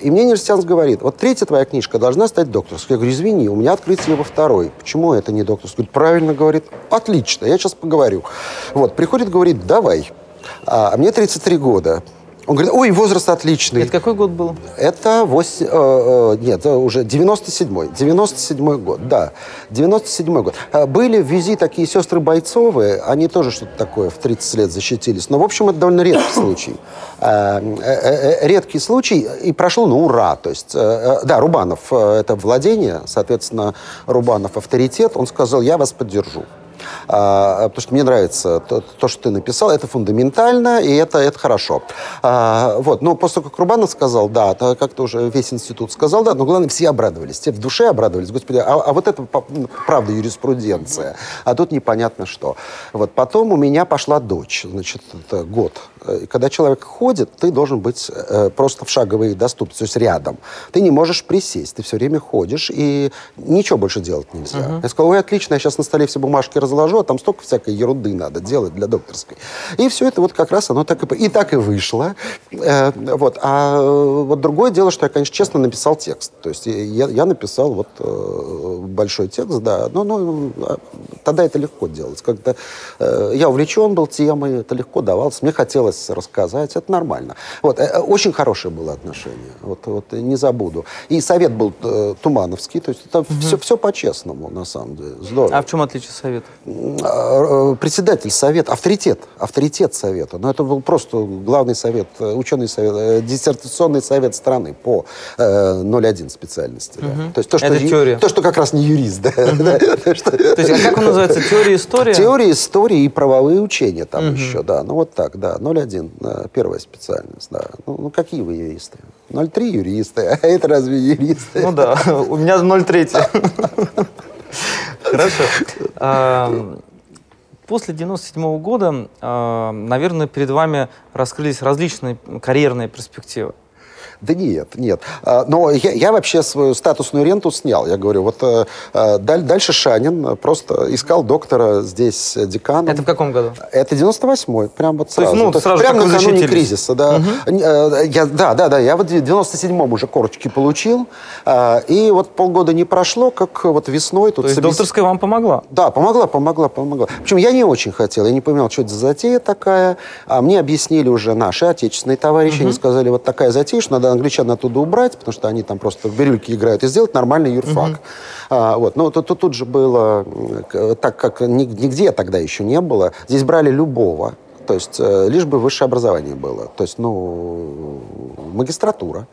И мне Нерсесянц говорит, вот третья твоя книжка должна стать докторской. Я говорю, извини, у меня открытие во второй. Почему это не докторская? Правильно, говорит, отлично, я сейчас поговорю. Вот, приходит, говорит, давай. А мне 33 года. Он говорит, ой, возраст отличный. Это какой год был? Это 97-й год, да. 97-й год. Были в ВИЗИ такие сестры Бойцовы, они тоже что-то такое в 30 лет защитились. Но, в общем, это довольно редкий случай. Редкий случай, и прошел, ура. То есть, да, Рубанов — это владение, соответственно, Рубанов — авторитет. Он сказал, я вас поддержу. Потому что мне нравится то, что ты написал, это фундаментально, и это хорошо. Вот. Но после того, как Рубанов сказал, да, как-то уже весь институт сказал, да, но главное, все обрадовались, все в душе обрадовались. Господи, а вот это правда юриспруденция, а тут непонятно что. Вот. Потом у меня пошла дочь, значит, это год. Когда человек ходит, ты должен быть просто в шаговой доступности, то есть рядом. Ты не можешь присесть, ты все время ходишь, и ничего больше делать нельзя. Я сказал, ой, отлично, я сейчас на столе все бумажки разложу, а там столько всякой ерунды надо делать для докторской. И все это вот как раз оно так и вышло. Вот. А вот другое дело, что я, конечно, честно написал текст. То есть я написал вот большой текст, да. Но тогда это легко делать. Когда я увлечен был темой, это легко давалось. Мне хотелось рассказать, это нормально. Вот. Очень хорошее было отношение. Вот не забуду. И совет был тумановский. То есть это все по-честному, на самом деле. Здорово. А в чем отличие совета? Председатель совета, авторитет совета. Но это был просто главный совет, ученый совет, диссертационный совет страны по 01 специальности. Да. То есть то, что как раз не юрист. Да. То есть, а как он называется? Теория истории? Теория истории и правовые учения там еще, да. Ну вот так, да. 01, первая специальность, да. Ну какие вы юристы? 03 юристы, а это разве юристы? Ну да, у меня 03. Хорошо. После 1997 года, наверное, перед вами раскрылись различные карьерные перспективы. Да нет. Но я вообще свою статусную ренту снял. Я говорю, вот дальше Шанин просто искал доктора здесь деканом. Это в каком году? Это 98-й, прям вот сразу. То есть, сразу прям накануне кризиса, да. Я вот в 97-м уже корочки получил. И вот полгода не прошло, как вот весной... тут. То есть докторская вам помогла? Да, помогла. Причем я не очень хотел, я не понимал, что это за затея такая. А мне объяснили уже наши отечественные товарищи, они сказали, вот такая затея, что надо англичан оттуда убрать, потому что они там просто в бирюльки играют, и сделать нормальный юрфак. Вот. Но тут же было так, как нигде тогда еще не было. Здесь брали любого, то есть лишь бы высшее образование было. То есть, магистратура.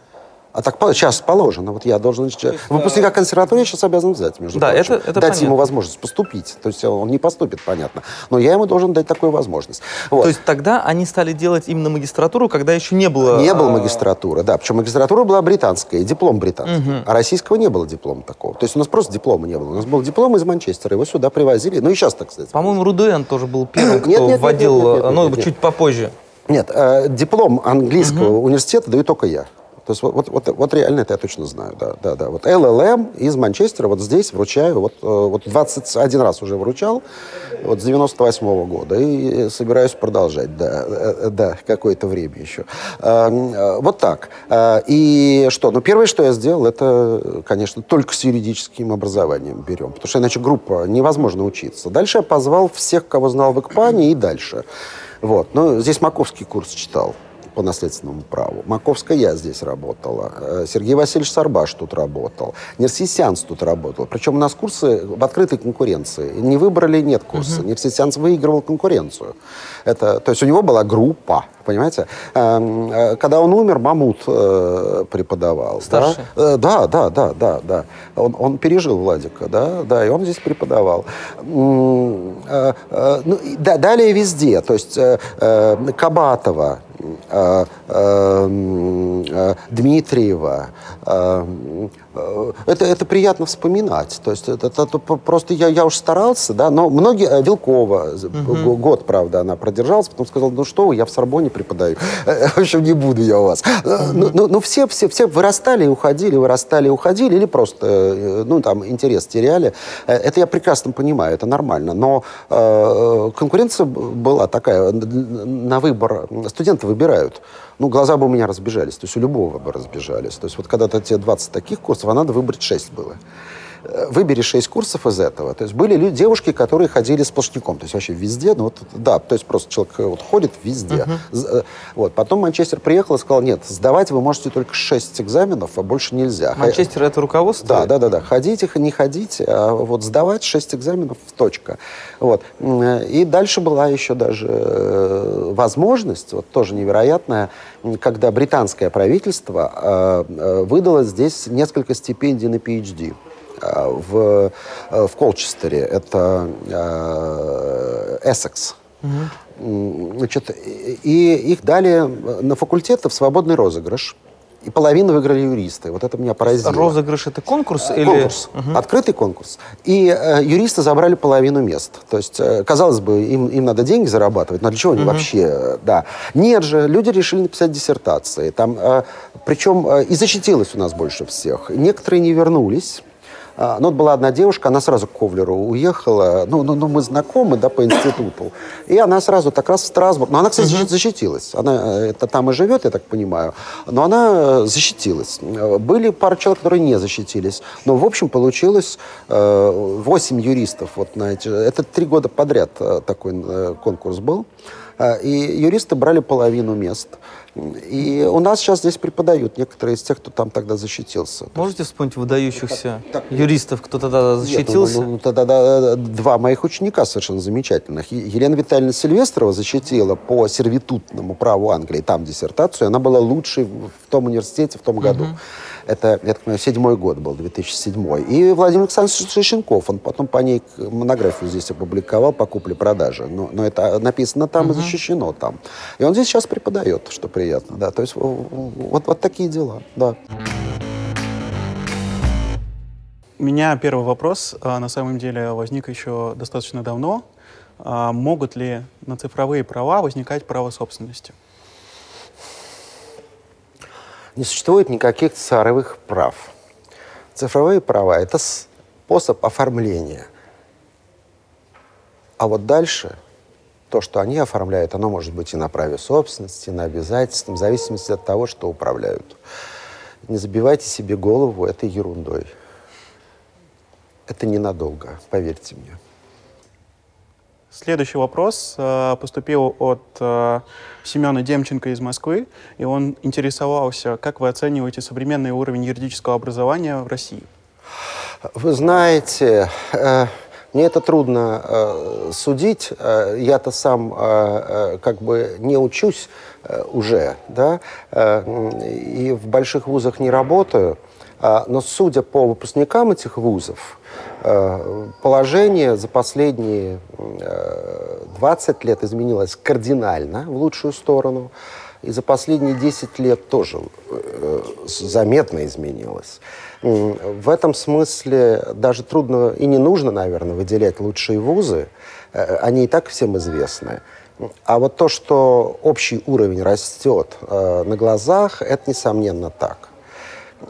А так сейчас положено. Вот я должен... Выпускника консерватории я сейчас обязан взять, между прочим. Это дать ему возможность поступить. То есть он не поступит, понятно. Но я ему должен дать такую возможность. Вот. То есть тогда они стали делать именно магистратуру, когда еще не было... Не было магистратуры, да. Причем магистратура была британская, диплом британский. А российского не было диплома такого. То есть у нас просто диплома не было. У нас был диплом из Манчестера, его сюда привозили. Ну и сейчас, так сказать. По-моему, Рудуэн тоже был первым, кто вводил... Ну, чуть попозже. Нет, диплом английского университета даю только я. То есть вот реально это я точно знаю, да. Вот ЛЛМ из Манчестера вот здесь вручаю, вот 21 раз уже вручал, вот с 98-го года, и собираюсь продолжать, да, какое-то время еще. Вот так. И что? Ну, первое, что я сделал, это, конечно, только с юридическим образованием берем, потому что иначе группа невозможно учиться. Дальше я позвал всех, кого знал в ИКПАНе, и дальше. Вот. Ну, здесь Маковский курс читал по наследственному праву. Маковская здесь работала. Сергей Васильевич Сарбаш тут работал. Нерсесянц тут работал. Причем у нас курсы в открытой конкуренции. Не выбрали, нет курса. Нерсесянц выигрывал конкуренцию. То есть у него была группа, понимаете? Когда он умер, Мамут преподавал. Старший? Да. Он пережил Владика, да, и он здесь преподавал. Далее везде. То есть Кабатова, Дмитриева. Это приятно вспоминать. То есть это просто я уж старался, да, но многие... Вилкова, год, правда, она продержалась, потом сказала, ну что вы, я в Сорбонне преподаю. В общем, не буду я у вас. Ну все вырастали и уходили, или просто, ну, там, интерес теряли. Это я прекрасно понимаю, это нормально. Но конкуренция была такая, на выбор. Студенты выбирают. Ну, глаза бы у меня разбежались, то есть у любого бы разбежались. То есть вот когда-то тебе 20 таких курсов, а надо выбрать 6 было. Выбери 6 курсов из этого. То есть были девушки, которые ходили сплошняком, то есть вообще везде, ну вот, да, то есть просто человек вот ходит везде. Вот. Потом Манчестер приехал и сказал, нет, сдавать вы можете только 6 экзаменов, а больше нельзя. Манчестер — это руководство? Да. Ходите, не ходите, а вот сдавать 6 экзаменов, точка. Вот. И дальше была еще даже возможность, вот тоже невероятная, когда британское правительство выдало здесь несколько стипендий на PhD. В Колчестере, это Эссекс. Значит, и их дали на факультеты в свободный розыгрыш. И половину выиграли юристы. Вот это меня поразило. Розыгрыш — это конкурс? Конкурс. Или... Открытый конкурс. И юристы забрали половину мест. То есть, казалось бы, им надо деньги зарабатывать, но для чего они вообще... Да. Нет же, люди решили написать диссертации. Там, причем и защитилось у нас больше всех. Некоторые не вернулись. Ну, вот была одна девушка, она сразу к Ковлеру уехала. Ну, мы знакомы, да, по институту. И она сразу так раз в Страсбург. Но она, кстати, защитилась. Она это там и живет, я так понимаю. Но она защитилась. Были пара человек, которые не защитились. Но, в общем, получилось 8 юристов. Вот на эти... Это 3 года подряд такой конкурс был. И юристы брали половину мест. И у нас сейчас здесь преподают некоторые из тех, кто там тогда защитился. Можете вспомнить выдающихся юристов, кто тогда защитился? Нет, тогда 2 моих ученика совершенно замечательных. Елена Витальевна Сильвестрова защитила по сервитутному праву Англии там диссертацию. Она была лучшей в том университете в том году. Это, я так понимаю, 7-й год был, 2007-й. И Владимир Александрович Шищенков, он потом по ней монографию здесь опубликовал по купле-продаже. Но это написано там и защищено там. И он здесь сейчас преподает, что приятно, да. То есть вот такие дела, да. У меня первый вопрос, на самом деле, возник еще достаточно давно. Могут ли на цифровые права возникать право собственности? Не существует никаких цифровых прав. Цифровые права — это способ оформления. А вот дальше то, что они оформляют, оно может быть и на праве собственности, и на обязательствах, в зависимости от того, что управляют. Не забивайте себе голову этой ерундой. Это ненадолго, поверьте мне. Следующий вопрос поступил от Семена Демченко из Москвы, и он интересовался, как вы оцениваете современный уровень юридического образования в России? Вы знаете, мне это трудно судить. Я-то сам как бы не учусь уже, да, и в больших вузах не работаю, но судя по выпускникам этих вузов, положение за последние 20 лет изменилось кардинально в лучшую сторону, и за последние 10 лет тоже заметно изменилось. В этом смысле даже трудно и не нужно, наверное, выделять лучшие вузы, они и так всем известны. А вот то, что общий уровень растет на глазах, это несомненно так.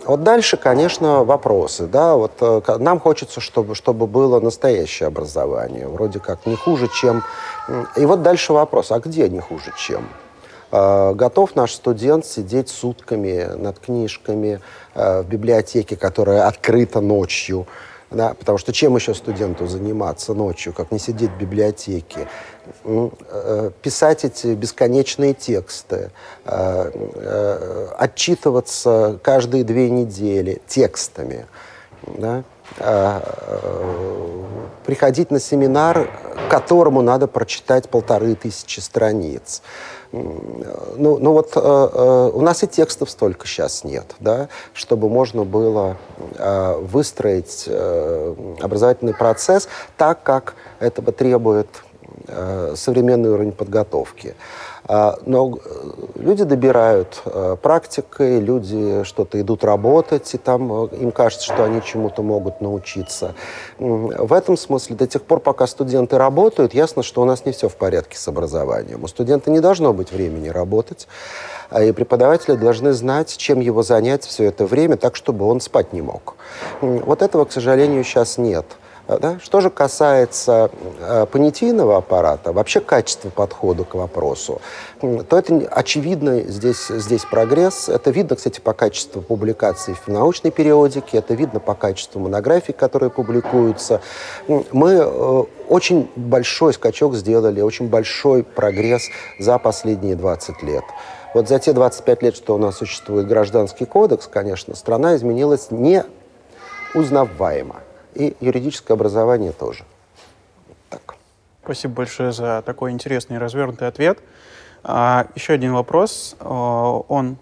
Вот дальше, конечно, вопросы. Да? Вот, нам хочется, чтобы было настоящее образование. Вроде как не хуже, чем... И вот дальше вопрос, а где не хуже, чем? Готов наш студент сидеть сутками над книжками в библиотеке, которая открыта ночью? Да? Потому что чем еще студенту заниматься ночью, как не сидеть в библиотеке? Писать эти бесконечные тексты, отчитываться каждые 2 недели текстами, да? Приходить на семинар, которому надо прочитать 1500 страниц. Ну вот у нас и текстов столько сейчас нет, да, чтобы можно было выстроить образовательный процесс так, как этого требует современный уровень подготовки. Но люди добирают практикой, люди что-то идут работать, и там им кажется, что они чему-то могут научиться. В этом смысле до тех пор, пока студенты работают, ясно, что у нас не все в порядке с образованием. У студента не должно быть времени работать, и преподаватели должны знать, чем его занять все это время, так, чтобы он спать не мог. Вот этого, к сожалению, сейчас нет. Да? Что же касается понятийного аппарата, вообще качества подхода к вопросу, то это очевидно, здесь прогресс. Это видно, кстати, по качеству публикаций в научной периодике, это видно по качеству монографий, которые публикуются. Мы очень большой скачок сделали, очень большой прогресс за последние 20 лет. Вот за те 25 лет, что у нас существует Гражданский кодекс, конечно, страна изменилась неузнаваемо. И юридическое образование тоже. Так. Спасибо большое за такой интересный и развернутый ответ. Еще один вопрос. Он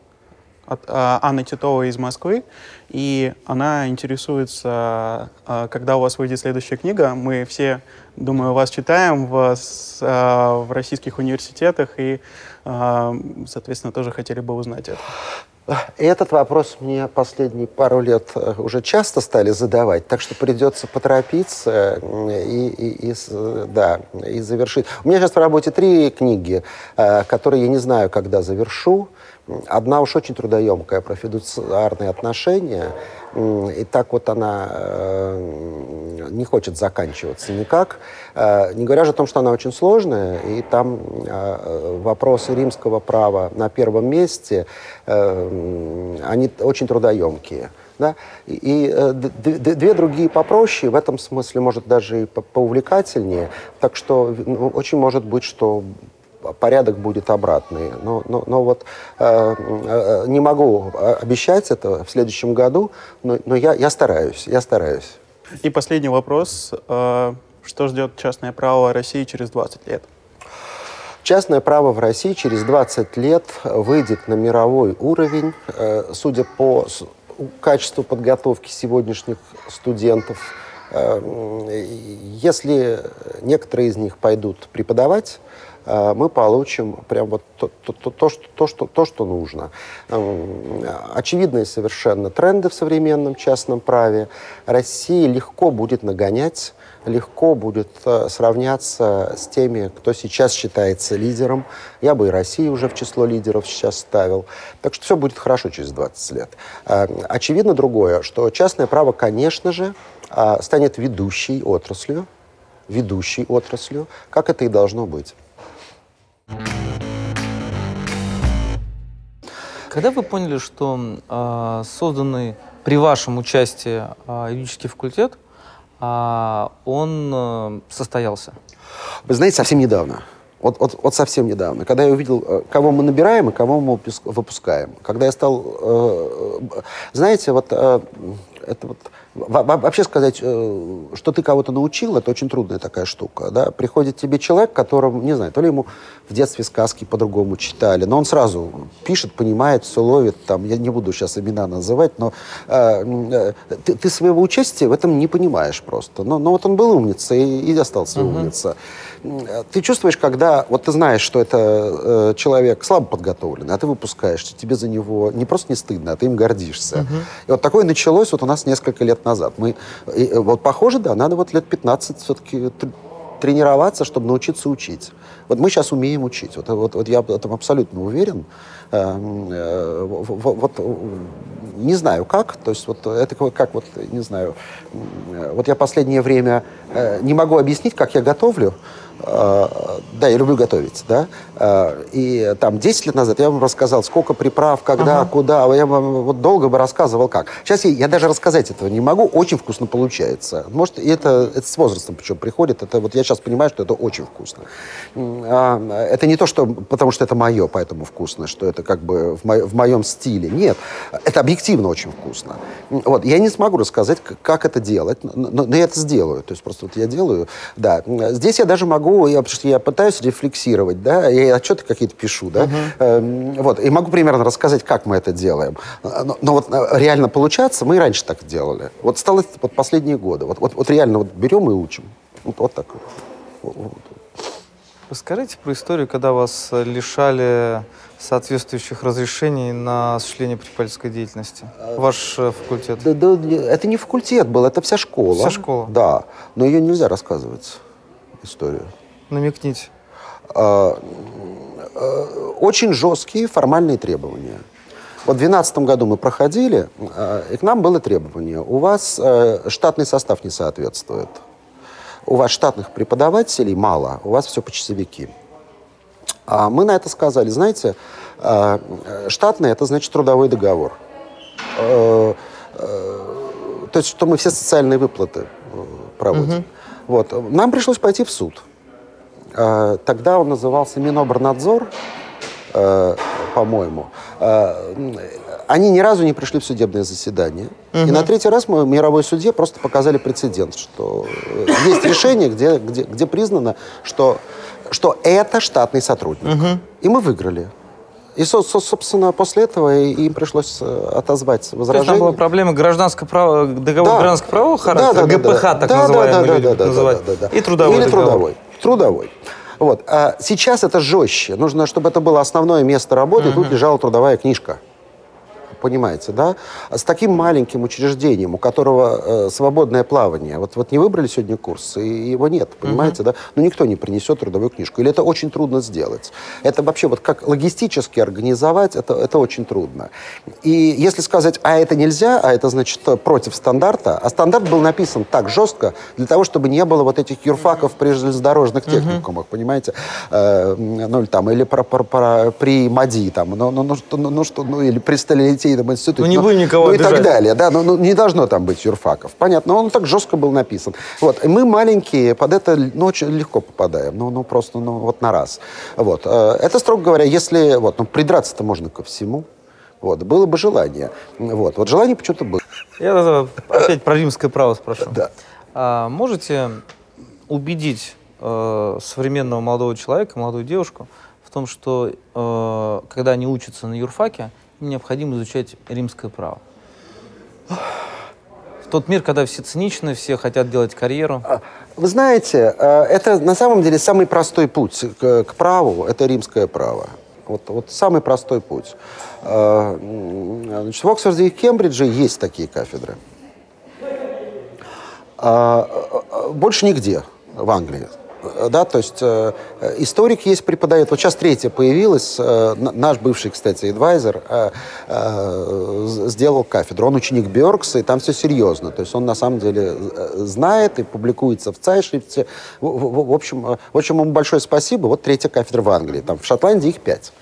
от Анны Титовой из Москвы. И она интересуется, когда у вас выйдет следующая книга. Мы все, думаю, вас читаем в российских университетах. И, соответственно, тоже хотели бы узнать это. Этот вопрос мне последние пару лет уже часто стали задавать, так что придется поторопиться и завершить. У меня сейчас в работе 3 книги, которые я не знаю, когда завершу. Одна уж очень трудоемкая, про фидуциарные отношения, и так вот она не хочет заканчиваться никак, не говоря же о том, что она очень сложная, и там вопросы римского права на первом месте, они очень трудоемкие. Да? И 2 другие попроще, в этом смысле, может, даже и поувлекательнее, так что очень может быть, что... порядок будет обратный. Но вот не могу обещать это в следующем году, но я стараюсь, И последний вопрос. Что ждет частное право России через 20 лет? Частное право в России через 20 лет выйдет на мировой уровень, судя по качеству подготовки сегодняшних студентов. Если некоторые из них пойдут преподавать, мы получим прям вот то, что нужно. Очевидные совершенно тренды в современном частном праве. Россия легко будет нагонять, легко будет сравняться с теми, кто сейчас считается лидером. Я бы и Россию уже в число лидеров сейчас ставил. Так что все будет хорошо через 20 лет. Очевидно другое, что частное право, конечно же, станет ведущей отраслью, как это и должно быть. Когда вы поняли, что созданный при вашем участии юридический факультет, он состоялся? Вы знаете, совсем недавно. Вот совсем недавно, когда я увидел, кого мы набираем и кого мы выпускаем. Когда я стал... знаете, вот... это вот вообще сказать, что ты кого-то научил, это очень трудная такая штука. Да? Приходит тебе человек, которому, не знаю, то ли ему в детстве сказки по-другому читали, но он сразу пишет, понимает, все ловит. Там, я не буду сейчас имена называть, но ты своего участия в этом не понимаешь просто. Но вот он был умница и остался умница. Ты чувствуешь, когда вот ты знаешь, что это человек слабо подготовленный, а ты выпускаешь, тебе за него не просто не стыдно, а ты им гордишься. И вот такое началось вот у нас несколько лет назад. Мы, вот похоже, да, надо вот лет 15 все-таки тренироваться, чтобы научиться учить. Вот мы сейчас умеем учить. Вот я об этом абсолютно уверен. Не знаю как, то есть вот это как вот, не знаю, вот я последнее время не могу объяснить, как я готовлю. Да, я люблю готовить, да, и там 10 лет назад я вам рассказал, сколько приправ, когда, куда, я вам вот долго бы рассказывал как. Сейчас я даже рассказать этого не могу, очень вкусно получается. Может, и это с возрастом причем приходит, это вот я сейчас понимаю, что это очень вкусно. Это не то, что потому что это мое, поэтому вкусно, что это как бы в моем стиле, нет, это объективно очень вкусно. Вот, я не смогу рассказать, как это делать, но я это сделаю, то есть просто вот я делаю, да, здесь я даже могу. Потому что я пытаюсь рефлексировать, да, я отчеты какие-то пишу, да, вот, и могу примерно рассказать, как мы это делаем. Но вот реально получаться, мы и раньше так делали. Вот стало вот последние годы. Вот реально вот берем и учим. Вот так вот. Расскажите про историю, когда вас лишали соответствующих разрешений на осуществление преподавательской деятельности? Ваш факультет? Да, это не факультет был, это вся школа. Вся школа? Да, но ее нельзя рассказывать. Историю. Намекните. Очень жесткие формальные требования. Вот в 2012 году мы проходили, и к нам было требование. У вас штатный состав не соответствует. У вас штатных преподавателей мало, у вас все почасовики. А мы на это сказали, знаете, штатный — это значит трудовой договор. То есть, что мы все социальные выплаты проводим. Вот. Нам пришлось пойти в суд. Тогда он назывался Минобрнадзор, по-моему. Они ни разу не пришли в судебное заседание. И на третий раз мы в мировой суде просто показали прецедент, что есть решение, где признано, что это штатный сотрудник. И мы выиграли. И, собственно, после этого им пришлось отозвать возражение. То есть там была проблема гражданского права, договор гражданского правового характера, ГПХ, так называемый, и трудовой договор. Трудовой. Вот. А сейчас это жестче. Нужно, чтобы это было основное место работы, тут лежала трудовая книжка. Понимаете, да? С таким маленьким учреждением, у которого свободное плавание. Вот не выбрали сегодня курс, и его нет, понимаете, да? Но никто не принесет трудовую книжку. Или это очень трудно сделать. Это вообще вот как логистически организовать, это очень трудно. И если сказать, а это нельзя, а это значит против стандарта, а стандарт был написан так жестко для того, чтобы не было вот этих юрфаков при железнодорожных техникумах, понимаете? Ну, там, или при МАДИ, там, или при сталилитете, институт, не будем никого обижать. И так далее. Да, но не должно там быть юрфаков. Понятно, он так жестко был написан. Вот. И мы маленькие, под это очень легко попадаем. Просто вот на раз. Вот. Это, строго говоря, если... Вот, придраться-то можно ко всему. Вот. Было бы желание. Вот желание почему-то было. Я опять про римское право спрошу. Да. А можете убедить современного молодого человека, молодую девушку, в том, что когда они учатся на юрфаке, необходимо изучать римское право. В тот мир, когда все циничны, все хотят делать карьеру. Вы знаете, это на самом деле самый простой путь к праву, это римское право. Вот самый простой путь. Значит, в Оксфорде и Кембридже есть такие кафедры. Больше нигде в Англии. Да, то есть историк есть, преподает. Вот сейчас третья появилась. Наш бывший, кстати, адвайзер сделал кафедру. Он ученик Бёркса, и там все серьезно. То есть он на самом деле знает и публикуется в Цайшрифте. В общем, ему большое спасибо. Вот третья кафедра в Англии. Там в Шотландии их 5.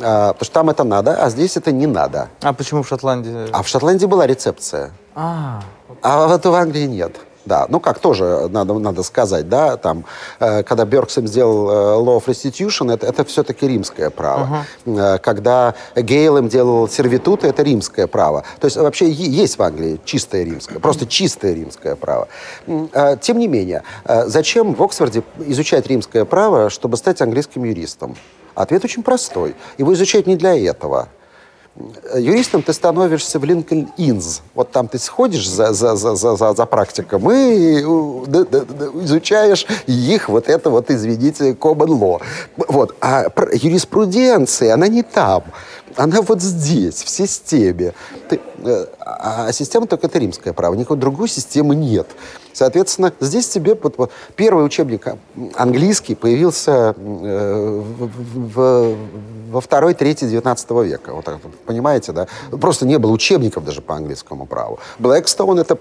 Потому что там это надо, а здесь это не надо. А почему в Шотландии? А в Шотландии была рецепция. А вот в Англии нет. Да, тоже надо сказать, да, там, когда Бёркс им сделал Law of Restitution, это все-таки римское право. Когда Гейл им делал сервитуты, это римское право. То есть вообще есть в Англии чистое римское, просто чистое римское право. Тем не менее, зачем в Оксфорде изучать римское право, чтобы стать английским юристом? Ответ очень простой. Его изучают не для этого. Юристом ты становишься в Линкольн-Иннс. Вот там ты сходишь за практиком и изучаешь их извините, common law. Вот. А юриспруденция, она не там. Она вот здесь, в системе. Ты, А система только это римское право, никакой другой системы нет. Соответственно, здесь тебе... Первый учебник английский появился во второй-третьей XIX века. Вот так, понимаете, да? Просто не было учебников даже по английскому праву. Блэкстоун — это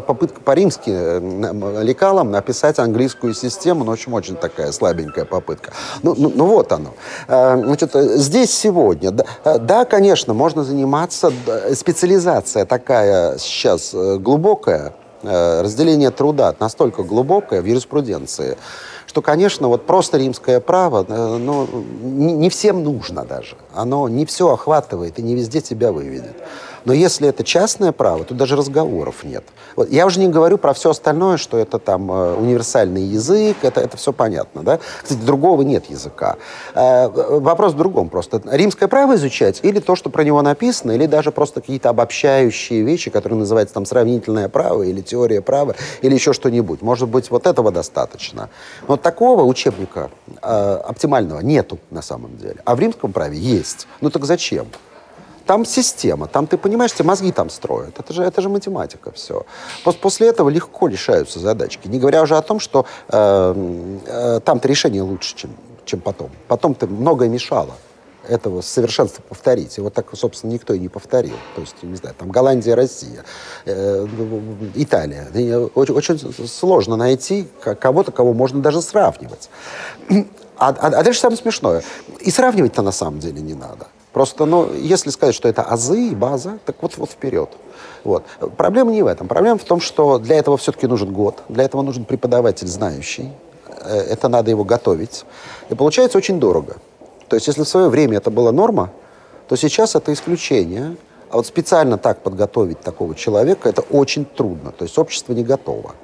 попытка по римским лекалам написать английскую систему, но очень-очень такая слабенькая попытка. Ну вот оно. Значит, здесь сегодня... Да, конечно, можно заниматься... Специализация такая сейчас глубокая, разделение труда настолько глубокое в юриспруденции, что, конечно, вот просто римское право, ну, не всем нужно даже. Оно не все охватывает и не везде тебя выведет. Но если это частное право, то даже разговоров нет. Вот, я уже не говорю про все остальное, что это там универсальный язык, это все понятно, да? Кстати, другого нет языка. Вопрос в другом просто. Римское право изучать или то, что про него написано, или даже просто какие-то обобщающие вещи, которые называются там сравнительное право или теория права, или еще что-нибудь. Может быть, вот этого достаточно. Но такого учебника оптимального нету на самом деле. А в римском праве есть. Ну так зачем? Там система, там, ты понимаешь, тебе мозги там строят. Это же математика все. После этого легко решаются задачки. Не говоря уже о том, что там-то решение лучше, чем потом. Потом ты многое мешало этого совершенства повторить. И вот так, собственно, никто и не повторил. То есть, не знаю, там Голландия, Россия, Италия. Очень, очень сложно найти кого-то, кого можно даже сравнивать. А дальше самое смешное. И сравнивать-то на самом деле не надо. Просто, ну, если сказать, что это азы и база, так вот вперед. Вот. Проблема не в этом. Проблема в том, что для этого все-таки нужен год, для этого нужен преподаватель знающий, это надо его готовить. И получается очень дорого. То есть если в свое время это была норма, то сейчас это исключение. А вот специально так подготовить такого человека, это очень трудно. То есть общество не готово.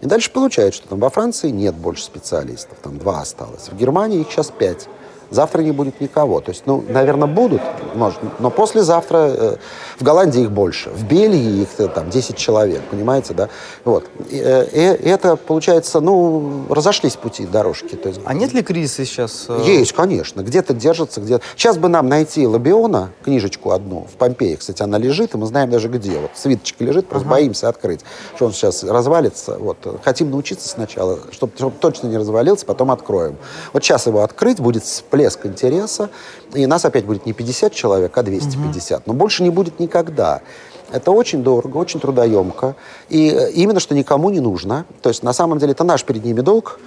И дальше получается, что там во Франции нет больше специалистов, там 2 осталось. В Германии их сейчас 5. Завтра не будет никого. То есть, ну, наверное, будут, может, но послезавтра в Голландии их больше, в Бельгии их там 10 человек, понимаете, да? Вот. И это, получается, ну, разошлись пути, дорожки. То есть, а нет ли кризиса сейчас? Есть, конечно. Где-то держится, где-то... Сейчас бы нам найти Лобиона, книжечку одну, в Помпеях, кстати, она лежит, и мы знаем даже где. Вот свиточка лежит, просто боимся открыть, что он сейчас развалится. Вот. Хотим научиться сначала, чтобы точно не развалился, потом откроем. Вот сейчас его открыть, будет сплетен, леск интереса, и нас опять будет не 50 человек, а 250. Но больше не будет никогда. Это очень дорого, очень трудоемко. И именно что никому не нужно. То есть, на самом деле, это наш перед ними долг.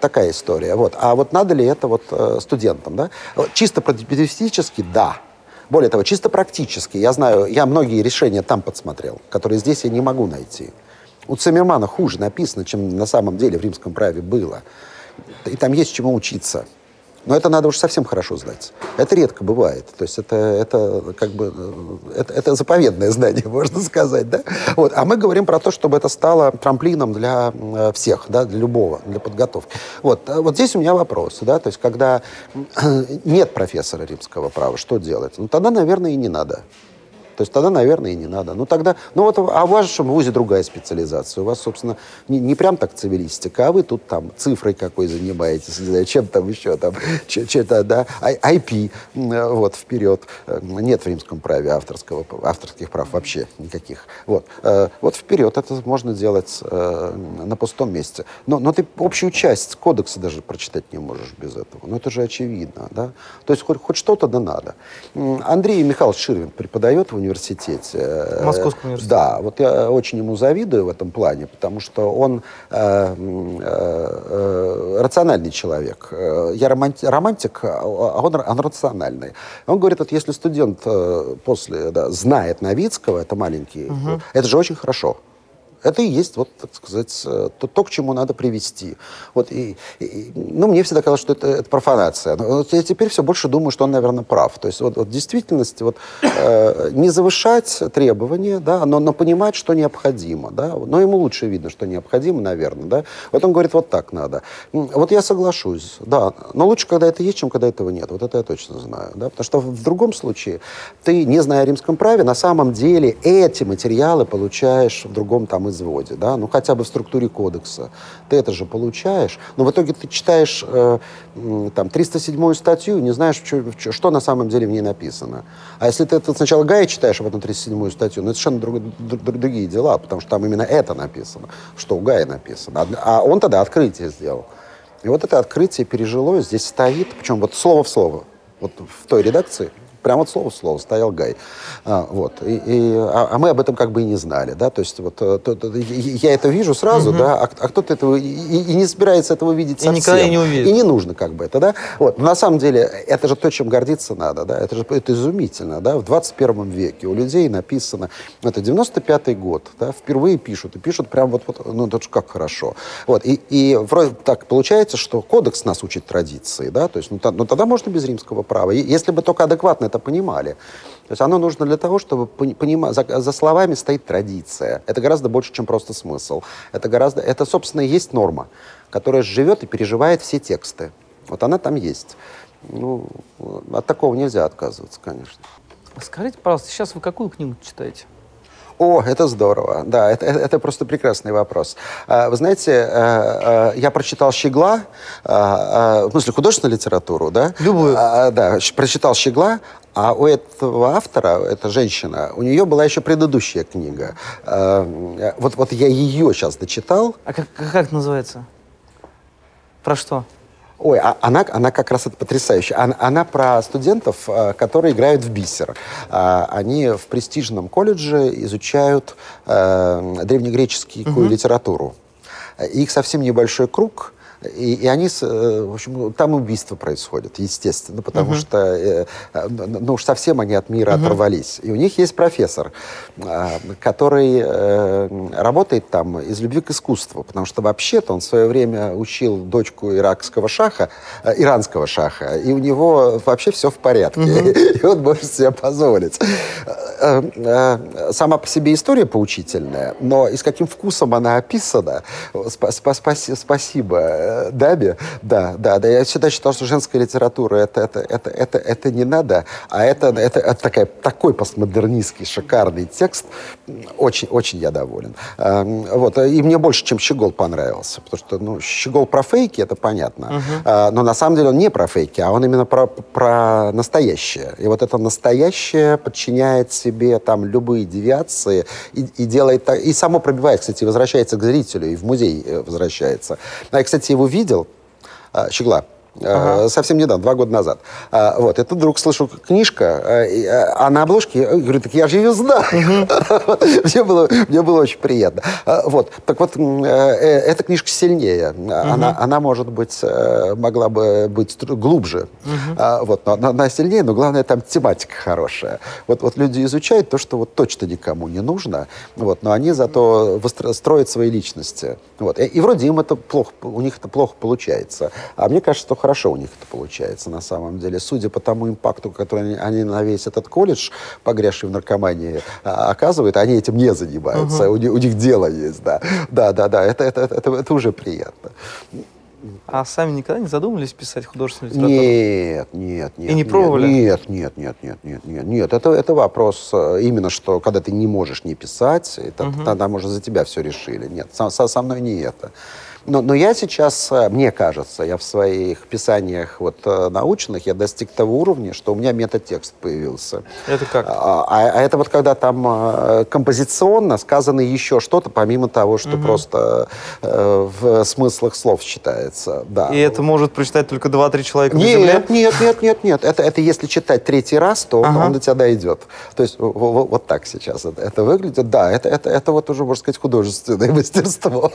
Такая история. Вот. А вот надо ли это вот студентам? Да? Чисто педагогически – да. Более того, чисто практически. Я знаю, я многие решения там подсмотрел, которые здесь я не могу найти. У Циммермана хуже написано, чем на самом деле в римском праве было. И там есть чему учиться. Но это надо уж совсем хорошо знать. Это редко бывает. То есть это как бы... Это заповедное знание, можно сказать, да? Вот. А мы говорим про то, чтобы это стало трамплином для всех, да, для любого, для подготовки. Вот здесь у меня вопрос, да? То есть когда нет профессора римского права, что делать? Ну, тогда, наверное, и не надо. То есть тогда, наверное, и не надо. Ну, тогда... Ну, вот, а в вашем вузе другая специализация. У вас, собственно, не прям так цивилистика, а вы тут там цифрой какой занимаетесь, не знаю, чем там еще, там, что-то, да, IP, вот, вперед. Нет в римском праве авторских прав вообще никаких. Вот вперед, это можно делать на пустом месте. Но ты общую часть кодекса даже прочитать не можешь без этого. Ну, это же очевидно, да? То есть хоть что-то да надо. Андрей Михайлович Ширвин преподает в университете. Московского университета. Да, вот я очень ему завидую в этом плане, потому что он рациональный человек. Я романтик, а он рациональный. Он говорит, вот если студент после, да, знает Новицкого, это маленький, это же очень хорошо. Это и есть, вот, так сказать, то, к чему надо привести. Вот, ну, мне всегда казалось, что это профанация. Но вот я теперь все больше думаю, что он, наверное, прав. То есть в действительности не завышать требования, да, но понимать, что необходимо. Да? Но ему лучше видно, что необходимо, наверное. Да? Вот он говорит, вот так надо. Вот я соглашусь, да. Но лучше, когда это есть, чем когда этого нет. Вот это я точно знаю. Да? Потому что в другом случае ты, не зная о римском праве, на самом деле эти материалы получаешь в другом там устном изводе, да, ну хотя бы в структуре кодекса, ты это же получаешь, но в итоге ты читаешь там 307-ю статью, не знаешь, что на самом деле в ней написано. А если ты это сначала Гая читаешь, а потом 307-ю статью, ну это совершенно другие дела, потому что там именно это написано, что у Гая написано, а он тогда открытие сделал. И вот это открытие пережило, здесь стоит, причем вот слово в слово, вот в той редакции, прямо вот слово в слово стоял Гай. Вот. А мы об этом как бы и не знали, да, то есть вот я это вижу сразу, угу. да, а кто-то этого и не собирается этого видеть совсем. И никогда и не увидит. И не нужно как бы это, да. Вот. Но на самом деле это же то, чем гордиться надо, да, это же это изумительно, да, в 21 веке у людей написано, это 95-й год, да, впервые пишут, и пишут прям вот, ну это же как хорошо. Вот, и вроде так получается, что кодекс нас учит традиции, да, то есть, ну тогда можно без римского права, если бы только адекватно это понимали. То есть оно нужно для того, чтобы за словами стоит традиция. Это гораздо больше, чем просто смысл. Это, собственно, и есть норма, которая живет и переживает все тексты. Вот она там есть. Ну, от такого нельзя отказываться, конечно. Скажите, пожалуйста, сейчас вы какую книгу читаете? О, это здорово. Да, это просто прекрасный вопрос. Вы знаете, я прочитал Щегла, в смысле художественную литературу, да? Любую. Да, прочитал Щегла, а у этого автора, эта женщина, у нее была еще предыдущая книга. Вот я ее сейчас дочитал. А как это называется? Про что? Ой, она как раз это потрясающе. Она про студентов, которые играют в бисер. Они в престижном колледже изучают древнегреческую литературу. Их совсем небольшой круг. И они, в общем, там убийства происходят, естественно, потому что, ну уж совсем они от мира оторвались. И у них есть профессор, который работает там из любви к искусству, потому что вообще-то он в свое время учил дочку иранского шаха, и у него вообще все в порядке, и он может себе позволить. Сама по себе история поучительная, но и с каким вкусом она описана, спасибо Даби, да. Я всегда считал, что женская литература это не надо, а это такой постмодернистский шикарный текст. Очень, очень я доволен. Вот. И мне больше, чем Щегол понравился, потому что Щегол про фейки, это понятно, но на самом деле он не про фейки, а он именно про настоящее. И вот это настоящее подчиняет себе там любые девиации и делает так, и само пробивает, кстати, возвращается к зрителю и в музей возвращается. Я, кстати, его видел, Щегла, совсем недавно, 2 года назад. Вот, и тут вдруг слышу книжка, а на обложке, я говорю, так я же ее знаю. Мне было очень приятно. Вот, так вот, эта книжка сильнее. Она, может быть, могла бы быть глубже. Вот, но она сильнее, но главное, там тематика хорошая. Вот люди изучают то, что вот точно никому не нужно, вот, но они зато строят свои личности. Вот, и вроде им это плохо, у них это плохо получается. А мне кажется, что хорошо у них это получается, на самом деле. Судя по тому импакту, который они на весь этот колледж, погрязший в наркомании, оказывают, они этим не занимаются. У них дело есть, да. Да, это уже приятно. А сами никогда не задумывались писать художественную литературу? Нет. И не пробовали? Нет. Это вопрос именно, что когда ты не можешь не писать, тогда, может, за тебя все решили. Нет, со мной не это. Но я сейчас, мне кажется, я в своих писаниях вот, научных, я достиг того уровня, что у меня метатекст появился. Это как? А это вот когда там композиционно сказано еще что-то, помимо того, что просто в смыслах слов считается. Да. И это может прочитать только 2-3 человека на земле? Нет. Это если читать 3-й раз, то он до тебя дойдет. То есть вот так сейчас это выглядит. Да, это вот уже, можно сказать, художественное мастерство.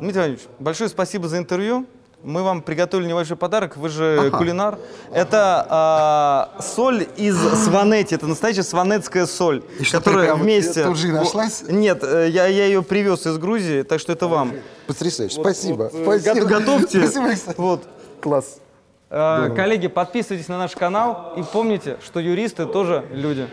Дмитрий Иванович, большое спасибо за интервью. Мы вам приготовили небольшой подарок. Вы же кулинар. Это соль из сванетти. Это настоящая сванетская соль, и которая что, вместе. Тут же и нашлась? Нет, я ее привез из Грузии, так что это вам. Потрясающе. Спасибо. Спасибо. Готовьте. Спасибо, Александр. Вот. Класс. Коллеги, подписывайтесь на наш канал и помните, что юристы тоже люди.